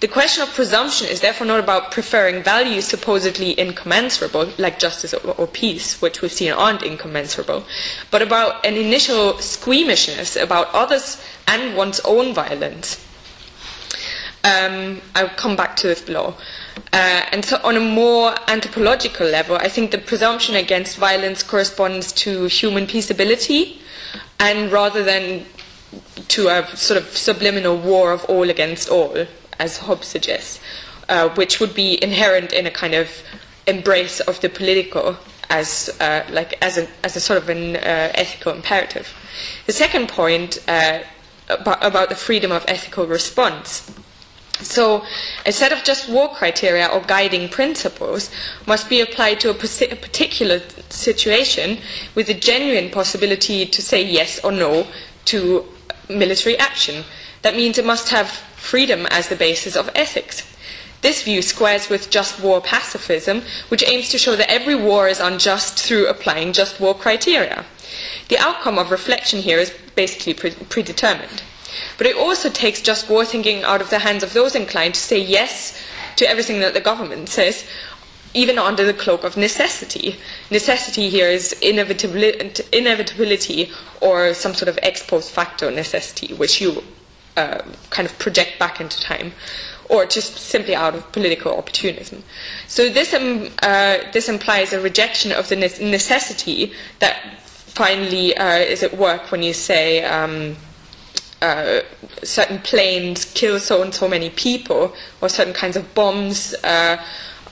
The question of presumption is therefore not about preferring values supposedly incommensurable, like justice or, or peace, which we've seen aren't incommensurable, but about an initial squeamishness about others and one's own violence. Um, I'll come back to this below. Uh, and so on a more anthropological level, I think the presumption against violence corresponds to human peaceability, and rather than to a sort of subliminal war of all against all, as Hobbes suggests, uh, which would be inherent in a kind of embrace of the political as uh, like as a as a sort of an uh, ethical imperative. The second point uh, about, about the freedom of ethical response. So a set of just war criteria or guiding principles must be applied to a particular situation with a genuine possibility to say yes or no to military action. That means it must have freedom as the basis of ethics. This view squares with just war pacifism, which aims to show that every war is unjust through applying just war criteria. The outcome of reflection here is basically pre- predetermined. But it also takes just war thinking out of the hands of those inclined to say yes to everything that the government says, even under the cloak of necessity. Necessity here is inevitability or some sort of ex post facto necessity, which you uh, kind of project back into time, or just simply out of political opportunism. So this, um, uh, this implies a rejection of the necessity that finally uh, is at work when you say, um, Uh, certain planes kill so and so many people, or certain kinds of bombs uh,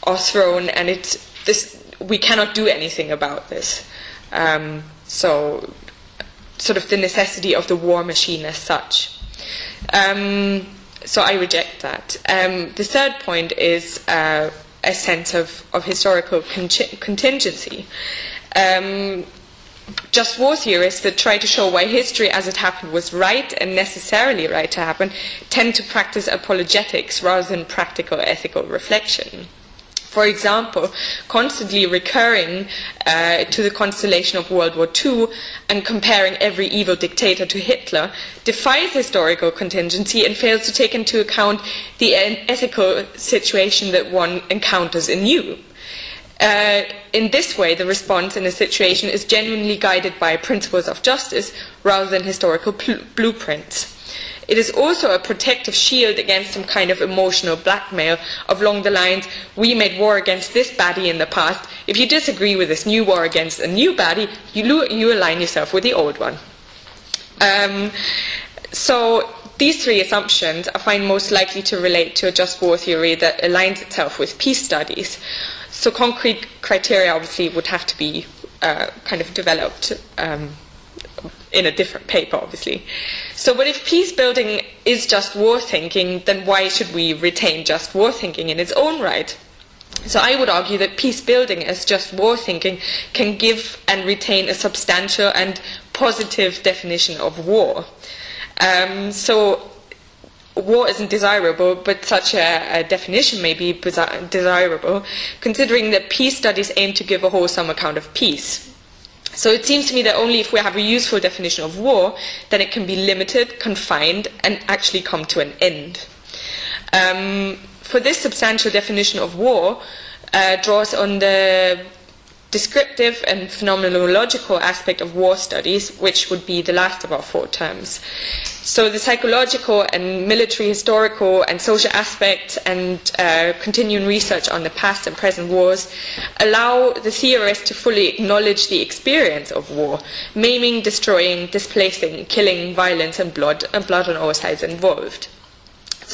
are thrown, and it's this. We cannot do anything about this. Um, so, sort of the necessity of the war machine as such. Um, so I reject that. Um, the third point is uh, a sense of of historical con- contingency. Um, Just war theorists that try to show why history as it happened was right and necessarily right to happen tend to practice apologetics rather than practical ethical reflection. For example, constantly recurring uh, to the constellation of World War Two and comparing every evil dictator to Hitler defies historical contingency and fails to take into account the ethical situation that one encounters anew. Uh, in this way, the response in a situation is genuinely guided by principles of justice rather than historical pl- blueprints. It is also a protective shield against some kind of emotional blackmail along the lines, we made war against this baddie in the past, if you disagree with this new war against a new baddie, you, lo- you align yourself with the old one. Um, so these three assumptions I find most likely to relate to a just war theory that aligns itself with peace studies. So concrete criteria obviously would have to be uh, kind of developed um, in a different paper, obviously. So, but if peace building is just war thinking, then why should we retain just war thinking in its own right? So I would argue that peace building as just war thinking can give and retain a substantial and positive definition of war. Um, so war isn't desirable, but such a, a definition may be bizar- desirable, considering that peace studies aim to give a wholesome account of peace. So it seems to me that only if we have a useful definition of war, then it can be limited, confined, and actually come to an end. Um, for this substantial definition of war, uh, draws on the descriptive and phenomenological aspect of war studies, which would be the last of our four terms. So the psychological and military, historical and social aspects and uh, continuing research on the past and present wars allow the theorist to fully acknowledge the experience of war, maiming, destroying, displacing, killing, violence and blood, and blood on all sides involved.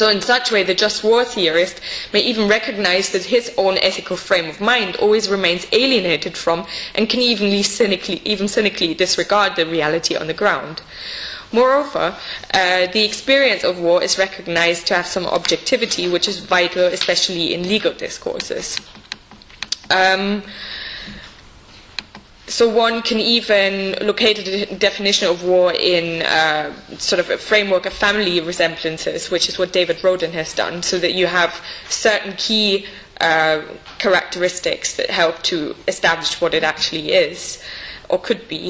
So in such a way, the just war theorist may even recognize that his own ethical frame of mind always remains alienated from and can even cynically, even cynically disregard the reality on the ground. Moreover, uh, the experience of war is recognized to have some objectivity, which is vital, especially in legal discourses. Um, So one can even locate the definition of war in uh, sort of a framework of family resemblances, which is what David Rodin has done, so that you have certain key uh, characteristics that help to establish what it actually is or could be.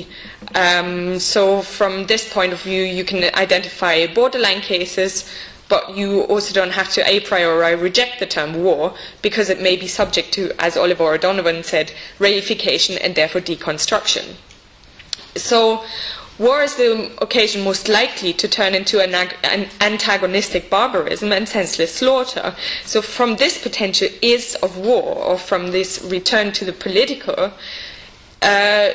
Um, so from this point of view, you can identify borderline cases, but you also don't have to a priori reject the term war, because it may be subject to, as Oliver O'Donovan said, reification and therefore deconstruction. So war is the occasion most likely to turn into an, ag- an antagonistic barbarism and senseless slaughter. So from this potential is of war, or from this return to the political, uh,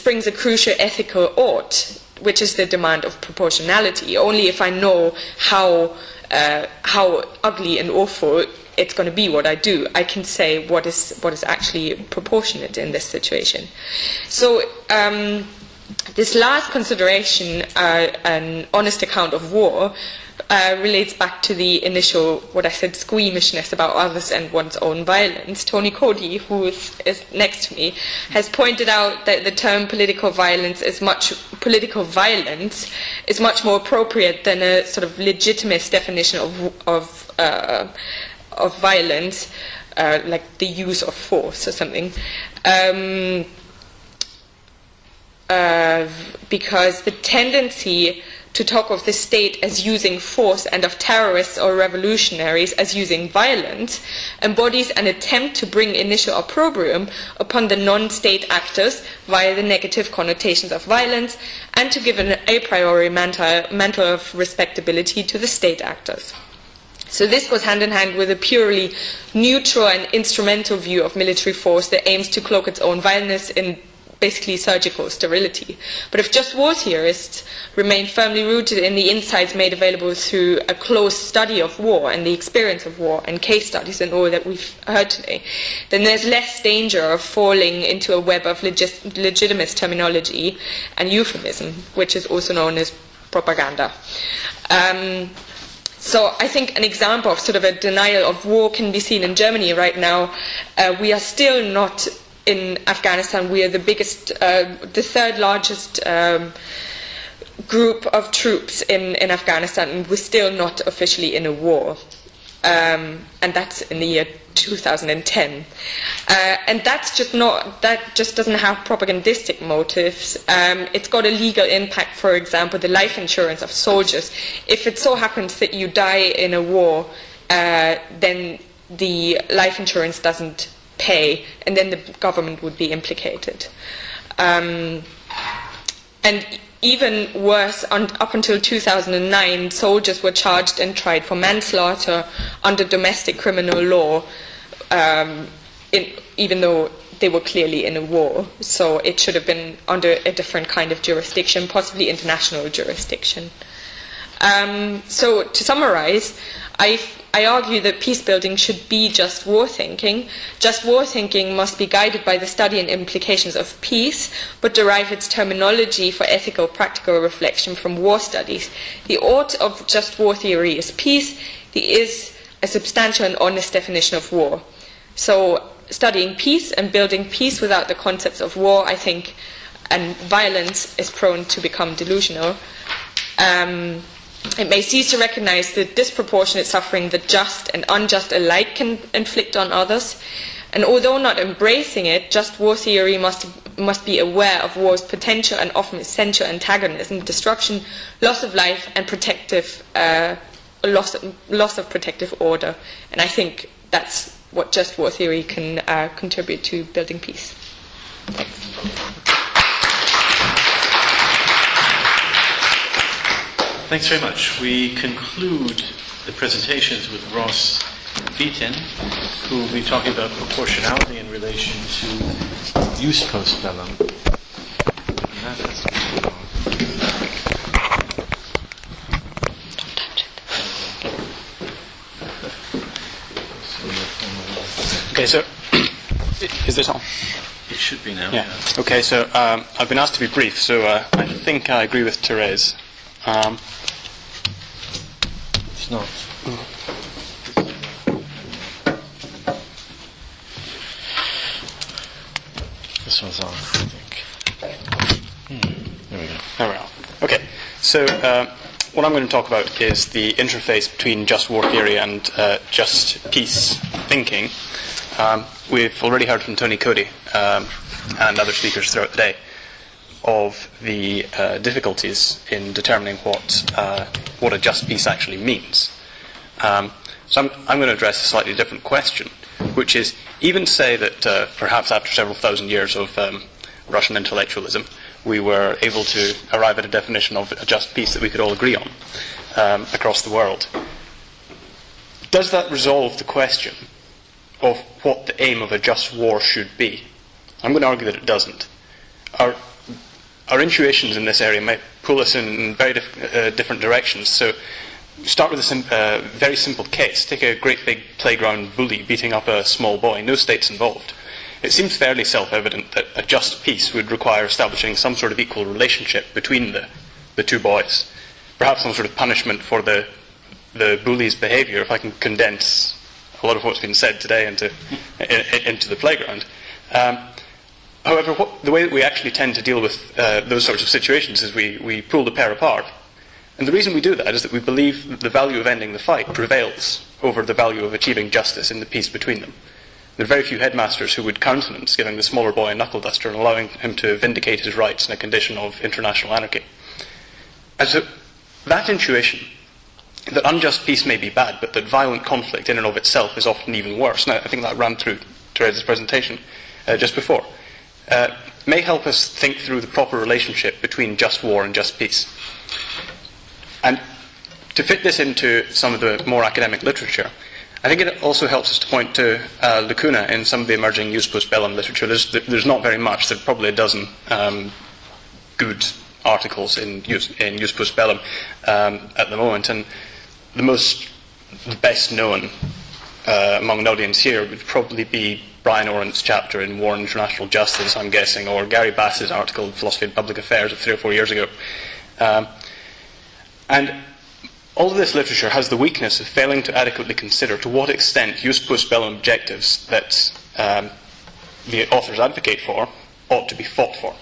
springs a crucial ethical ought, which is the demand of proportionality. Only if I know how uh, how ugly and awful it's going to be what I do, I can say what is what is actually proportionate in this situation. So um, this last consideration, uh, an honest account of war, Uh, relates back to the initial, what I said, squeamishness about others and one's own violence. Tony Coady, who is, is next to me, has pointed out that the term political violence is much political violence is much more appropriate than a sort of legitimist definition of of uh, of violence, uh, like the use of force or something. Um, uh, because the tendency to talk of the state as using force and of terrorists or revolutionaries as using violence embodies an attempt to bring initial opprobrium upon the non-state actors via the negative connotations of violence, and to give an a priori mantle of respectability to the state actors. So this goes hand in hand with a purely neutral and instrumental view of military force that aims to cloak its own violence in basically surgical sterility. But if just war theorists remain firmly rooted in the insights made available through a close study of war and the experience of war and case studies and all that we've heard today, then there's less danger of falling into a web of legis- legitimist terminology and euphemism, which is also known as propaganda. Um, So I think an example of sort of a denial of war can be seen in Germany right now. Uh, we are still not in Afghanistan. We are the biggest, uh, the third largest um, group of troops in, in Afghanistan, and we're still not officially in a war. Um, and that's in the year two thousand ten. Uh, and that's just not, that just doesn't have propagandistic motives. Um, it's got a legal impact, for example, the life insurance of soldiers. If it so happens that you die in a war, uh, then the life insurance doesn't pay, and then the government would be implicated. Um, and even worse, un- up until two thousand nine, soldiers were charged and tried for manslaughter under domestic criminal law, um, in, even though they were clearly in a war. So it should have been under a different kind of jurisdiction, possibly international jurisdiction. Um, so to summarize, I I argue that peace building should be just war thinking. Just war thinking must be guided by the study and implications of peace, but derive its terminology for ethical practical reflection from war studies. The ought of just war theory is peace. The is a substantial and honest definition of war. So studying peace and building peace without the concepts of war, I think, and violence is prone to become delusional. Um, It may cease to recognize the disproportionate suffering that just and unjust alike can inflict on others. And although not embracing it, just war theory must must be aware of war's potential and often essential antagonism, destruction, loss of life, and protective uh, loss loss of protective order. And I think that's what just war theory can uh, contribute to building peace. Thanks very much. We conclude the presentations with Ross Beaton, who will be talking about proportionality in relation to jus post bellum. Okay, so is this on? It should be now. Yeah. yeah. Okay, so um, I've been asked to be brief, so uh, I think I agree with Therese. Um, it's not. This one's on, I think. Hmm. There we go. There we are. Okay, so uh, what I'm going to talk about is the interface between just war theory and uh, just peace thinking. Um, we've already heard from Tony Coady um, and other speakers throughout the day of the uh, difficulties in determining what uh, what a just peace actually means. Um, so I'm, I'm going to address a slightly different question, which is even say that uh, perhaps after several thousand years of um, Russian intellectualism, we were able to arrive at a definition of a just peace that we could all agree on um, across the world. Does that resolve the question of what the aim of a just war should be? I'm going to argue that it doesn't. Our, our intuitions in this area might pull us in very dif- uh, different directions. So start with a sim- uh, very simple case. Take a great big playground bully beating up a small boy. No states involved. It seems fairly self-evident that a just peace would require establishing some sort of equal relationship between the, the two boys. Perhaps some sort of punishment for the, the bully's behaviour, if I can condense a lot of what's been said today into, into the playground. Um, however, what, the way that we actually tend to deal with uh, those sorts of situations is we, we pull the pair apart. And the reason we do that is that we believe that the value of ending the fight prevails over the value of achieving justice in the peace between them. There are very few headmasters who would countenance giving the smaller boy a knuckle duster and allowing him to vindicate his rights in a condition of international anarchy. And so that intuition, that unjust peace may be bad, but that violent conflict in and of itself is often even worse, and I think that ran through Therese's presentation uh, just before, uh, may help us think through the proper relationship between just war and just peace. And to fit this into some of the more academic literature, I think it also helps us to point to uh, lacuna in some of the emerging jus post bellum literature. There's, there's not very much. There's probably a dozen um, good articles in jus, in jus post bellum um, at the moment, and the most, the best known uh, among an audience here would probably be Brian Orent's chapter in War and International Justice, I'm guessing, or Gary Bass's article in Philosophy and Public Affairs of three or four years ago. Um, and all of this literature has the weakness of failing to adequately consider to what extent jus post bellum objectives that um, the authors advocate for ought to be fought for.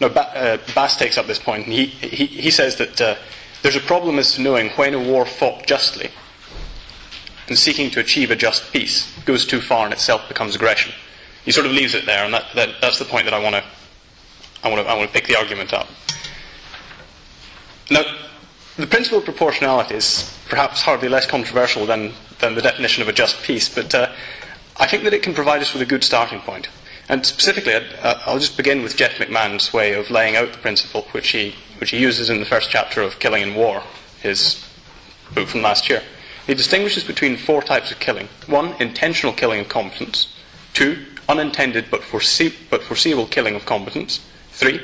Now, ba- uh, Bass takes up this point, and he, he, he says that uh, there's a problem as to knowing when a war fought justly and seeking to achieve a just peace goes too far and itself becomes aggression. He sort of leaves it there, and that, that, that's the point that I want to I want to I want to pick the argument up. Now, the principle of proportionality is perhaps hardly less controversial than, than the definition of a just peace, but uh, I think that it can provide us with a good starting point. And specifically, uh, I'll just begin with Jeff McMahon's way of laying out the principle, which he which he uses in the first chapter of Killing in War, his book from last year. He distinguishes between four types of killing. One, intentional killing of competence. Two, unintended but, foresee- but foreseeable killing of competence. Three,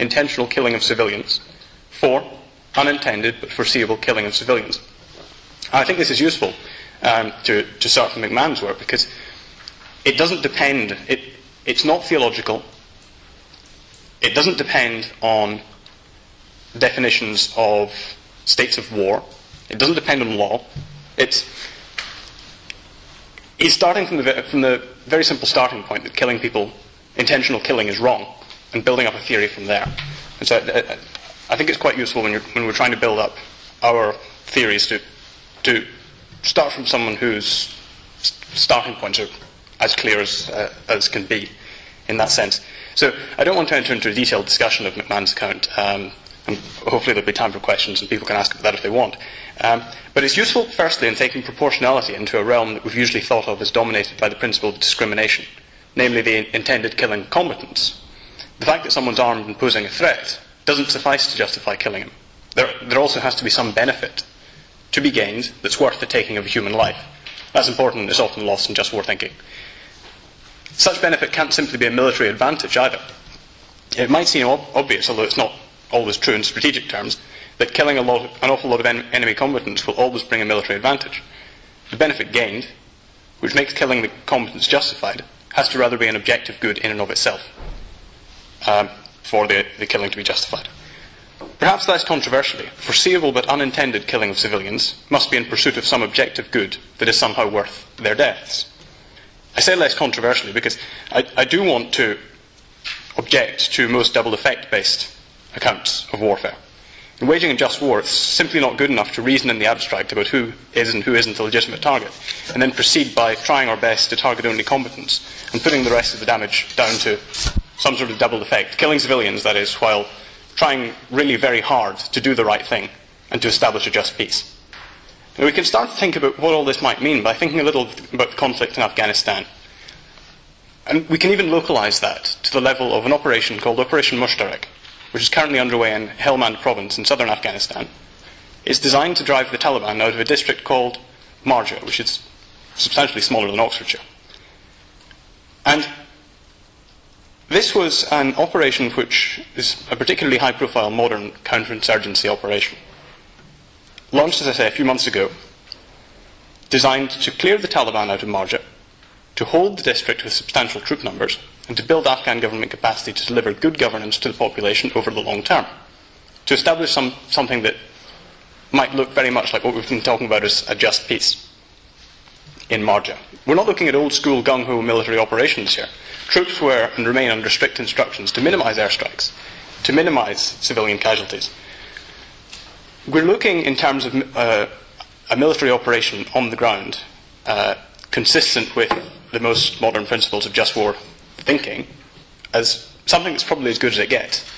intentional killing of civilians. Four, unintended but foreseeable killing of civilians. And I think this is useful um, to, to start from McMahon's work, because it doesn't depend... It, It's not theological. It doesn't depend on definitions of states of war. It doesn't depend on law. It's, it's starting from the, from the very simple starting point that killing people, intentional killing, is wrong, and building up a theory from there. And so I, I think it's quite useful when, you're, when we're trying to build up our theories to, to start from someone whose starting points are as clear as uh, as can be, in that sense. So I don't want to enter into a detailed discussion of McMahon's account, um, and hopefully there'll be time for questions and people can ask that if they want. Um, but it's useful, firstly, in taking proportionality into a realm that we've usually thought of as dominated by the principle of discrimination, namely the intended killing combatants. The fact that someone's armed and posing a threat doesn't suffice to justify killing him. There, there also has to be some benefit to be gained that's worth the taking of a human life. That's important, and it's often lost in just war thinking. Such benefit can't simply be a military advantage either. It might seem ob- obvious, although it's not always true in strategic terms, that killing a lot, an awful lot of en- enemy combatants will always bring a military advantage. The benefit gained, which makes killing the combatants justified, has to rather be an objective good in and of itself um, for the, the killing to be justified. Perhaps less controversially, foreseeable but unintended killing of civilians must be in pursuit of some objective good that is somehow worth their deaths. I say less controversially because I, I do want to object to most double effect-based accounts of warfare. In waging a just war, it's simply not good enough to reason in the abstract about who is and who isn't a legitimate target, and then proceed by trying our best to target only combatants and putting the rest of the damage down to some sort of double effect. Killing civilians, that is, while trying really very hard to do the right thing and to establish a just peace. And we can start to think about what all this might mean by thinking a little about the conflict in Afghanistan. And we can even localise that to the level of an operation called Operation Mushtarek, which is currently underway in Helmand province in southern Afghanistan. It's designed to drive the Taliban out of a district called Marja, which is substantially smaller than Oxfordshire. And this was an operation which is a particularly high-profile modern counterinsurgency operation, launched, as I say, a few months ago, designed to clear the Taliban out of Marja, to hold the district with substantial troop numbers, and to build Afghan government capacity to deliver good governance to the population over the long term, to establish some, something that might look very much like what we've been talking about as a just peace in Marja. We're not looking at old-school gung-ho military operations here. Troops were and remain under strict instructions to minimise airstrikes, to minimise civilian casualties. We're looking in terms of uh, a military operation on the ground, uh, consistent with the most modern principles of just war thinking, as something that's probably as good as it gets.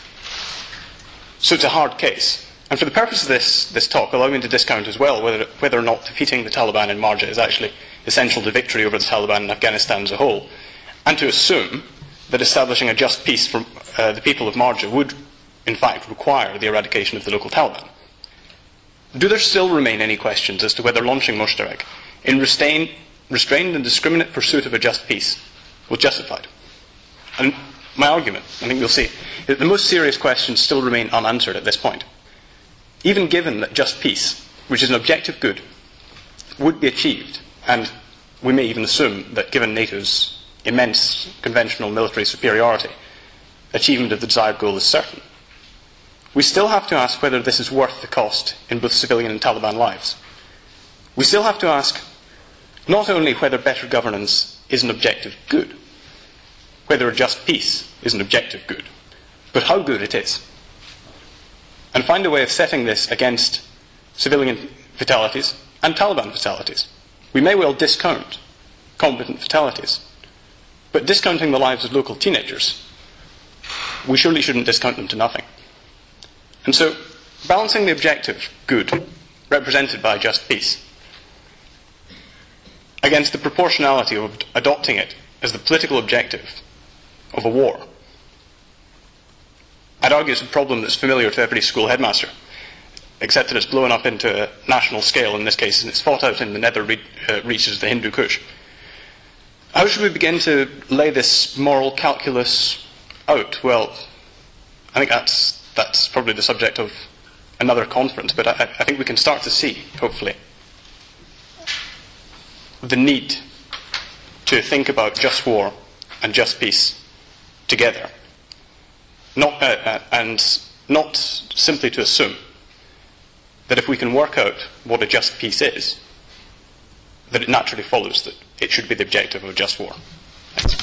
So it's a hard case. And for the purpose of this, this talk, allow me to discount as well whether, whether or not defeating the Taliban in Marja is actually essential to victory over the Taliban in Afghanistan as a whole, and to assume that establishing a just peace for uh, the people of Marja would, in fact, require the eradication of the local Taliban. Do there still remain any questions as to whether launching Mushtarek, in restrained, restrained and discriminate pursuit of a just peace, was justified? And my argument, I think you'll see, is that the most serious questions still remain unanswered at this point. Even given that just peace, which is an objective good, would be achieved, and we may even assume that given NATO's immense conventional military superiority, achievement of the desired goal is certain, we still have to ask whether this is worth the cost in both civilian and Taliban lives. We still have to ask not only whether better governance is an objective good, whether a just peace is an objective good, but how good it is. And find a way of setting this against civilian fatalities and Taliban fatalities. We may well discount competent fatalities, but discounting the lives of local teenagers, we surely shouldn't discount them to nothing. And so, balancing the objective good, represented by a just peace, against the proportionality of adopting it as the political objective of a war, I'd argue it's a problem that's familiar to every school headmaster, except that it's blown up into a national scale in this case, and it's fought out in the nether re- uh, reaches of the Hindu Kush. How should we begin to lay this moral calculus out? Well, I think that's that's probably the subject of another conference, but I, I think we can start to see, hopefully, the need to think about just war and just peace together. Not, uh, uh, and not simply to assume that if we can work out what a just peace is, that it naturally follows that it should be the objective of a just war. Thanks.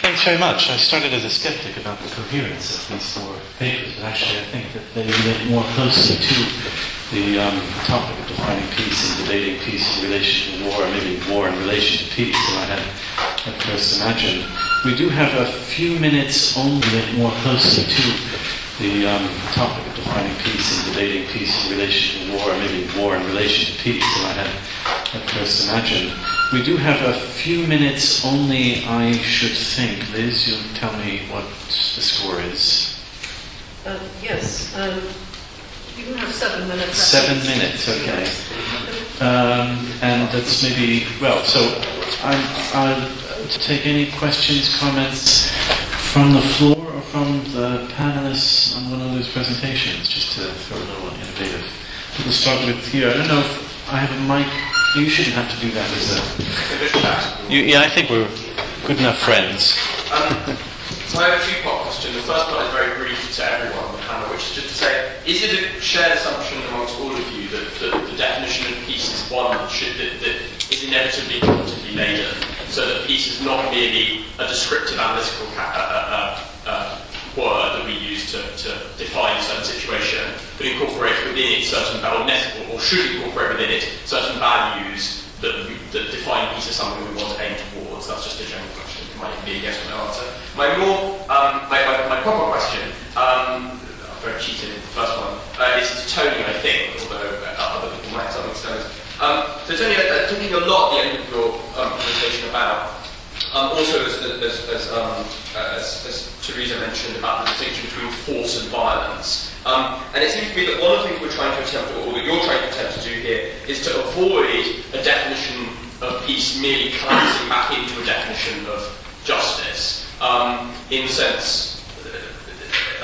Thanks very much. I started as a skeptic about the coherence of these four papers, but actually I think that they relate more closely to the um, topic of defining peace and debating peace in relation to war, or maybe war in relation to peace, than I had at first imagined. We do have a few minutes only more closely to the um, topic of defining peace and debating peace in relation to war, or maybe war in relation to peace, than I had at first imagined. We do have a few minutes only, I should think. Liz, you'll tell me what the score is. Um, yes. Um, you have seven minutes. Seven minutes, okay. Um, and that's maybe, well, so I, I'll take any questions, comments from the floor or from the panelists on one of those presentations, just to throw a little innovative. We'll start with here. I don't know if I have a mic. You shouldn't have to do that, is there? You, yeah, I think we're good enough friends. Um, so I have a two-part question. The first part is very brief to everyone, Hannah, which is just to say, is it a shared assumption amongst all of you that, that the definition of peace is one that, should, that, that is inevitably going to be later, so that peace is not merely a descriptive analytical uh, uh, uh, word that we use to, to define a certain situation, but incorporates within it certain values, or should incorporate within it certain values that, we, that define peace as something we want to aim towards? That's just a general question. It might be a yes or no answer. My more, um, my, my, my proper question, um, I've very cheated in the first one, uh, is to Tony, I think, although uh, other people might have something to um, So Tony, uh, talking a lot at the end of your um, presentation about Um, also, as, as, as, um, as, as Teresa mentioned, about the distinction between force and violence. Um, and it seems to me that one of the things we're trying to attempt, or that you're trying to attempt to do here, is to avoid a definition of peace merely collapsing back into a definition of justice. Um, in the sense,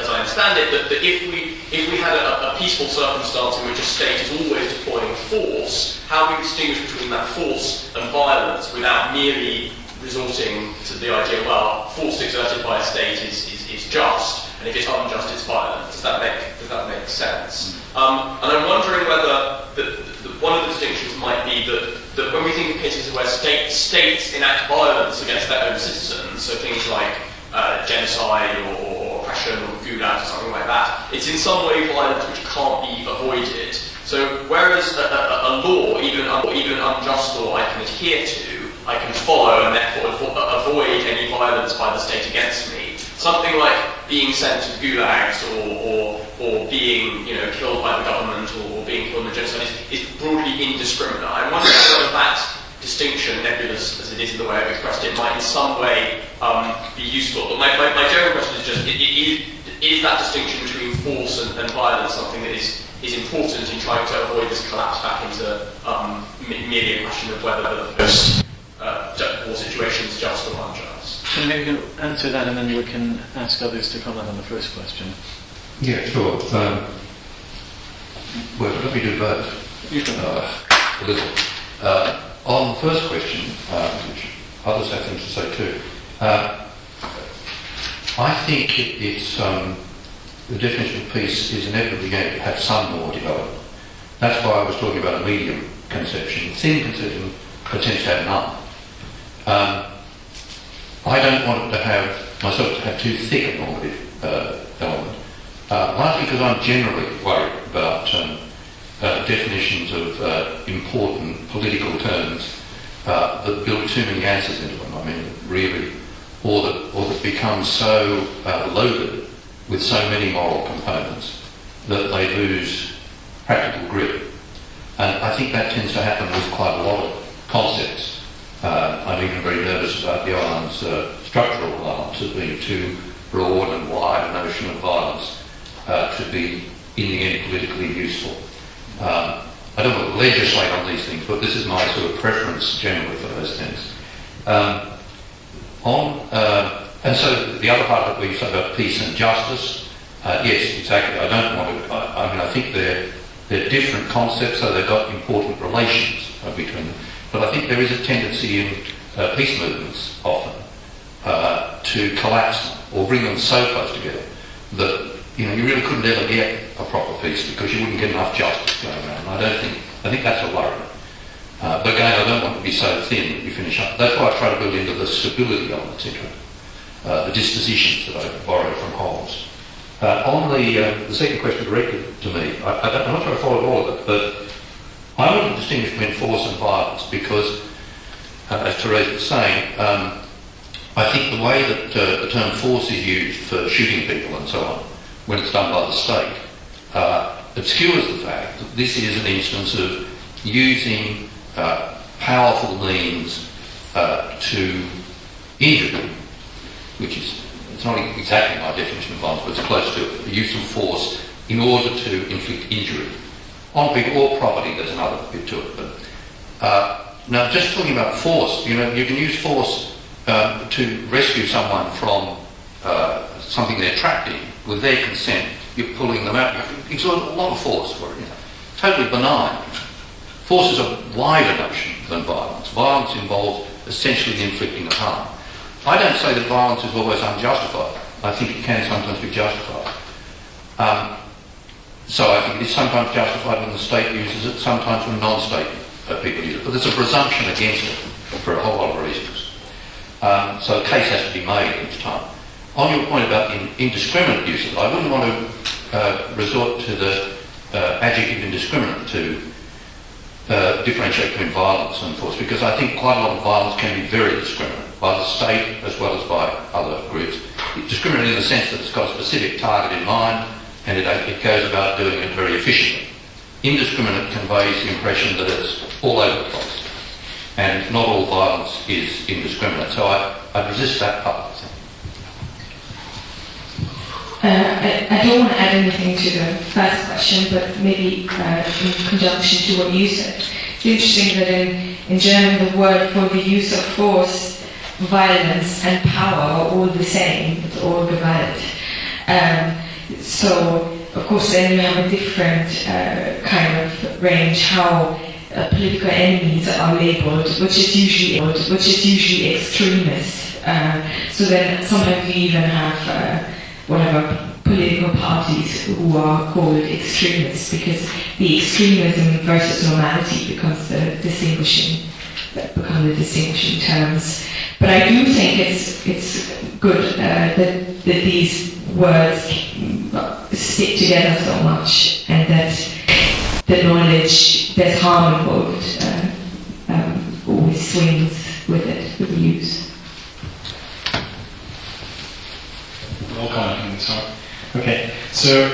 as I understand it, that, that if we if we had a, a peaceful circumstance in which a state is always deploying force, how do we distinguish between that force and violence without merely resorting to the idea, well, force exerted by a state is, is, is just, and if it's unjust, it's violent. Does that make does that make sense? Um, and I'm wondering whether the, the, one of the distinctions might be that, that when we think of cases where state, states enact violence against their own citizens, so things like uh, genocide or, or oppression or gulag or something like that, it's in some way violence which can't be avoided. So whereas a, a, a law, even or even unjust law, I can adhere to, I can follow and therefore avoid any violence by the state against me. Something like being sent to gulags or, or, or being you know, killed by the government or being killed in a genocide is, is broadly indiscriminate. I'm wondering whether that distinction, nebulous as it is in the way I've expressed it, might in some way um, be useful. But my, my, my general question is just, is, is that distinction between force and, and violence something that is, is important in trying to avoid this collapse back into um, merely a question of whether the Uh, or situations just or unjust? So maybe you can answer that and then we can ask others to comment on the first question. Yeah, sure. Um, well, let me do both. Uh, a little. Uh, on the first question, um, which others have things to say too, uh, I think it, it's um, the definition of peace is inevitably going to have some more development. That's why I was talking about a medium conception. Thin conception potentially have none. Um, I don't want to have myself to have too thick a normative uh, element, uh, largely because I'm generally worried about um, uh, definitions of uh, important political terms uh, that build too many answers into them. I mean, really, or that or that become so uh, loaded with so many moral components that they lose practical grip. And I think that tends to happen with quite a lot of concepts. Uh, I'm even very nervous about the alarms, uh, structural alarms, as being too broad and wide a notion of violence uh, to be, in the end, politically useful. Um, I don't want to legislate on these things, but this is my sort of preference generally for those things. Um, on uh, and so the other part of it we said about peace and justice. Uh, yes, exactly. I don't want to. I, I mean, I think they're they're different concepts, so they've got important relations uh, between them. But I think there is a tendency in uh, peace movements often uh, to collapse them or bring them so close together that you know you really couldn't ever get a proper peace because you wouldn't get enough justice going around. And I don't think I think that's a worry. Uh, but again, I don't want it to be so thin that you finish up. That's why I try to build into the stability elements into it, uh, the dispositions that I borrow from Hobbes. Uh, on the, uh, the second question directed to me, I, I don't, I'm not sure I followed all of it, but I wouldn't distinguish between force and violence because, uh, as Therese was saying, um, I think the way that uh, the term force is used for shooting people and so on, when it's done by the state, uh, obscures the fact that this is an instance of using uh, powerful means uh, to injury, which is, it's not exactly my definition of violence, but it's close to it, the use of force in order to inflict injury on people or property. There's another bit to it. But uh, now, just talking about force, you know, you can use force um, to rescue someone from uh, something they're trapped in. With their consent, you're pulling them out. You exert a lot of force for it. You know. Totally benign. Force is a wider notion than violence. Violence involves essentially the inflicting of harm. I don't say that violence is always unjustified. I think it can sometimes be justified. Um, so I think it's sometimes justified when the state uses it, sometimes when non-state people use it. But there's a presumption against it for a whole lot of reasons. Um, so a case has to be made each time. On your point about in, indiscriminate use of it, I wouldn't want to uh, resort to the uh, adjective indiscriminate to uh, differentiate between violence and force, because I think quite a lot of violence can be very discriminate, by the state as well as by other groups. It's discriminate in the sense that it's got a specific target in mind and it, it goes about doing it very efficiently. Indiscriminate conveys the impression that it's all over the place and not all violence is indiscriminate. So I, I resist that part of the thing. Uh, I, I don't want to add anything to the first question, but maybe uh, in conjunction to what you said. It's interesting that in, in German the word for the use of force, violence and power are all the same, it's all divided. Um, so, of course, then we have a different uh, kind of range how uh, political enemies are labelled, which is usually which is usually extremist. Uh, so then sometimes we even have uh, whatever political parties who are called extremists because the extremism versus normality becomes the distinguishing. That become the distinguishing terms. But I do think it's it's good uh, that that these words stick together so much, and that the knowledge there's harm involved uh, um, always swings with it, with the use. All kind of things. Okay, so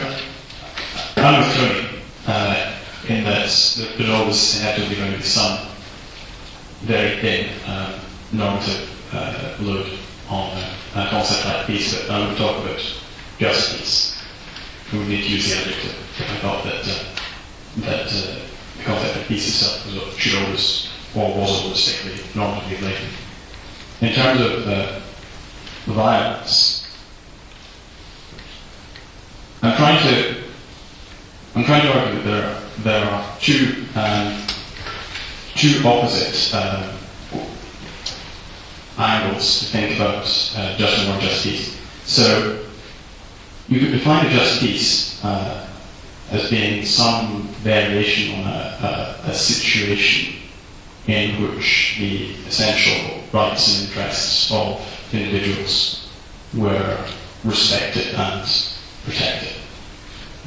I'm with Tony uh, in that it always had to be going to the sun. Very thin um, normative uh, load on a concept like peace, but I would talk about just peace. We would need to use the adjective. I thought that uh, that uh, the concept of peace itself should always, or was always, strictly normatively laden. In terms of uh, violence, I'm trying to I'm trying to argue that there are, there are two. Um, two opposite um, angles to think about uh, just and more just peace. So you could define a just peace uh, as being some variation on a, a, a situation in which the essential rights and interests of individuals were respected and protected.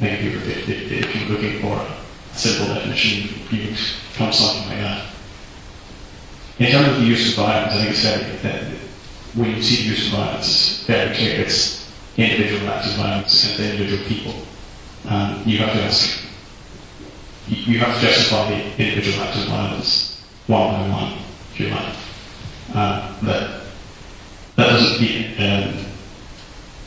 I think if, if, if, if you're looking for a simple definition, you would from something like that. In terms of the use of violence, I think it's very that when you see the use of violence, it's very clear it's individual acts of violence against individual people. Um, you have to ask, you have to justify the individual acts of violence one by one, if you like. Uh, that that doesn't be, um,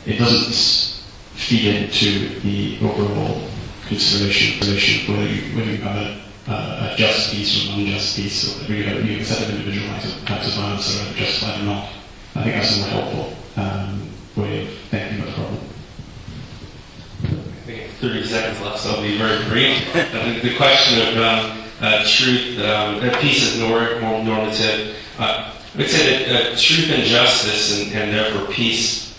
it doesn't feed into the overall consideration of whether you, whether you have a Uh, a just peace or an unjust peace, or you have you accept an individual act of, act of violence, or justified or not. I think that's a more helpful um, way of thinking about the problem. I think thirty seconds left, so I'll be very brief. the, the question of um, uh, truth, um, peace is nor- more normative. Uh, I would say that uh, truth and justice, and, and therefore peace,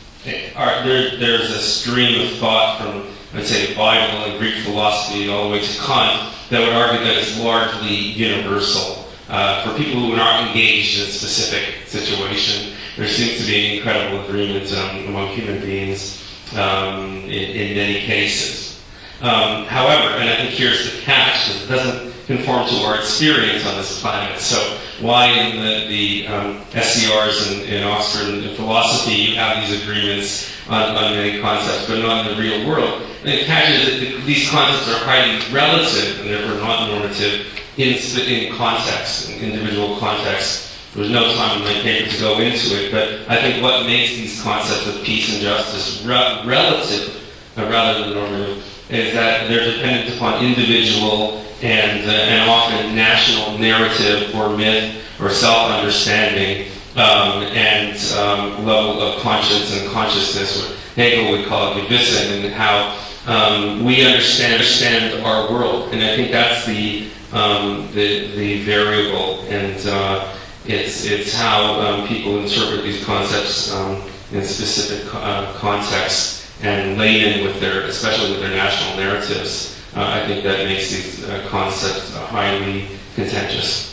are there, there's a stream of thought from, I would say, the Bible and Greek philosophy all the way to Kant, that would argue that it's largely universal. Uh, for people who are not engaged in a specific situation, there seems to be incredible agreement um, among human beings um, in, in many cases. Um, however, and I think here's the catch, is it doesn't conform to our experience on this planet. So why in the, the um, S C Rs in, in Oxford and in philosophy you have these agreements on, on many concepts, but not in the real world? And the catch is that these concepts are highly relative and therefore not normative in, in context, in individual context. There's no time in my paper to go into it, but I think what makes these concepts of peace and justice re- relative, uh, rather than normative, is that they're dependent upon individual and, uh, and often national narrative or myth or self-understanding um, and um, level of conscience and consciousness, what Hegel would call it, gewissen, and how um, we understand, understand our world. And I think that's the um, the, the variable, and uh, it's it's how um, people interpret these concepts um, in specific uh, contexts and laden with their, especially with their national narratives. Uh, I think that makes these uh, concepts highly contentious.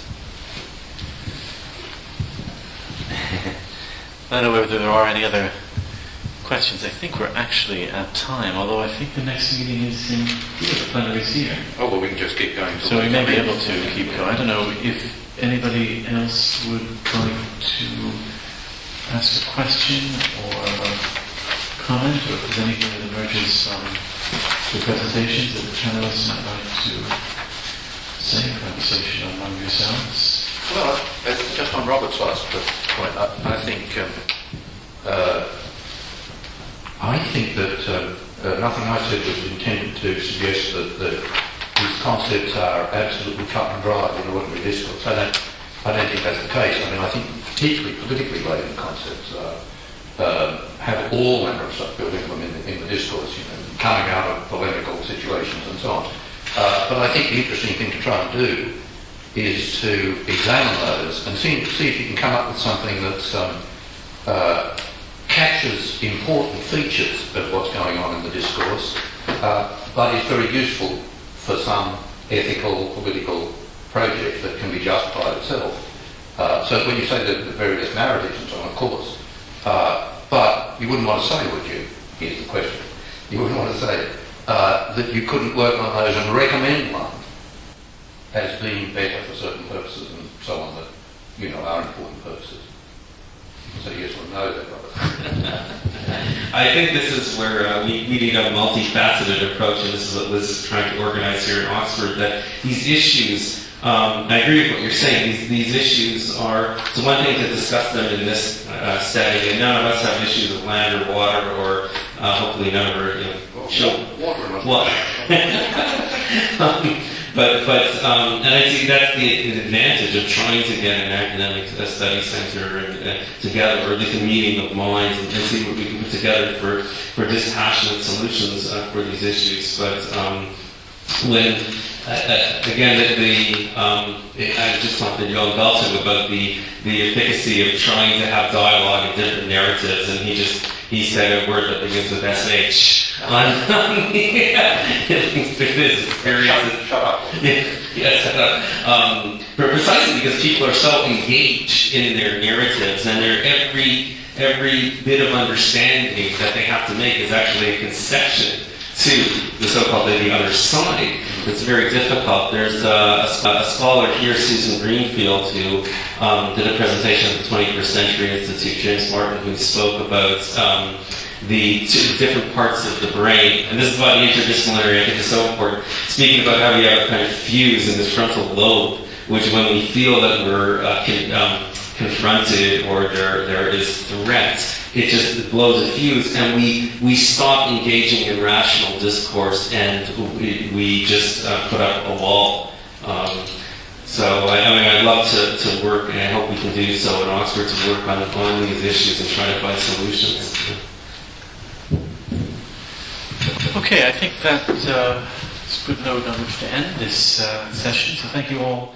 I don't know whether there are any other questions. I think we're actually at time, although I think the next meeting is in the plenary is here. Oh, well, we can just keep going. So we may be able to keep going. I don't know if anybody else would like to ask a question or comment, or if there's anything that emerges from the presentations that the panelists might like to say, a conversation among yourselves? Well, uh, just on Robert's last point, I, I think um, uh, I think that um, uh, nothing I said was intended to suggest that, that these concepts are absolutely cut and dried in ordinary discourse. I don't, I don't think that's the case. I mean, I think particularly politically laden concepts are Um, have all manner of stuff built into them in the, in the discourse, you know, coming out of polemical situations and so on. Uh, but I think the interesting thing to try and do is to examine those and see, see if you can come up with something that um, uh, captures important features of what's going on in the discourse, uh, but is very useful for some ethical, political project that can be justified itself. Uh, so when you say the, the various narratives and so on, of course, Uh, but you wouldn't want to say, would you? Here's the question. You wouldn't want to say uh, that you couldn't work on those and recommend one as being better for certain purposes and so on that, you know, are important purposes. So yes or no, that I think this is where uh, we, we need a multifaceted approach, and this is what Liz is trying to organize here in Oxford, that these issues, Um, I agree with what you're saying. These, these issues are, it's one thing to discuss them in this uh, setting, and none of us have issues of land or water or uh, hopefully none of our, you know, well, children. Water. water. um, but, but um, and I see that's the, the advantage of trying to get an academic a study center and, uh, together, or at least a meeting of minds, and, and see what we can put together for, for dispassionate solutions uh, for these issues. But um, when, Uh, uh, again, the, the um, it, I just talked to Yoel Belton about the, the efficacy of trying to have dialogue and different narratives, and he just he said a word that begins with S H on this area. Shut up. Yeah, yeah, shut up. Um, but precisely because people are so engaged in their narratives, and their every every bit of understanding that they have to make is actually a concession to the so-called the other side. It's very difficult. There's a, a, a scholar here, Susan Greenfield, who um, did a presentation at the twenty-first century Institute, James Martin, who spoke about um, the two different parts of the brain. And this is why the interdisciplinary, I think, is so important. Speaking about how we have a kind of fuse in this frontal lobe, which when we feel that we're uh, con- um, confronted or there there is threat, it just blows a fuse, and we, we stop engaging in rational discourse, and we, we just uh, put up a wall. Um, so I, I mean, I'd love to, to work, and I hope we can do so in Oxford, to work on, on these issues and try to find solutions. Okay, I think that uh, is a good note on which to end this uh, session. So thank you all.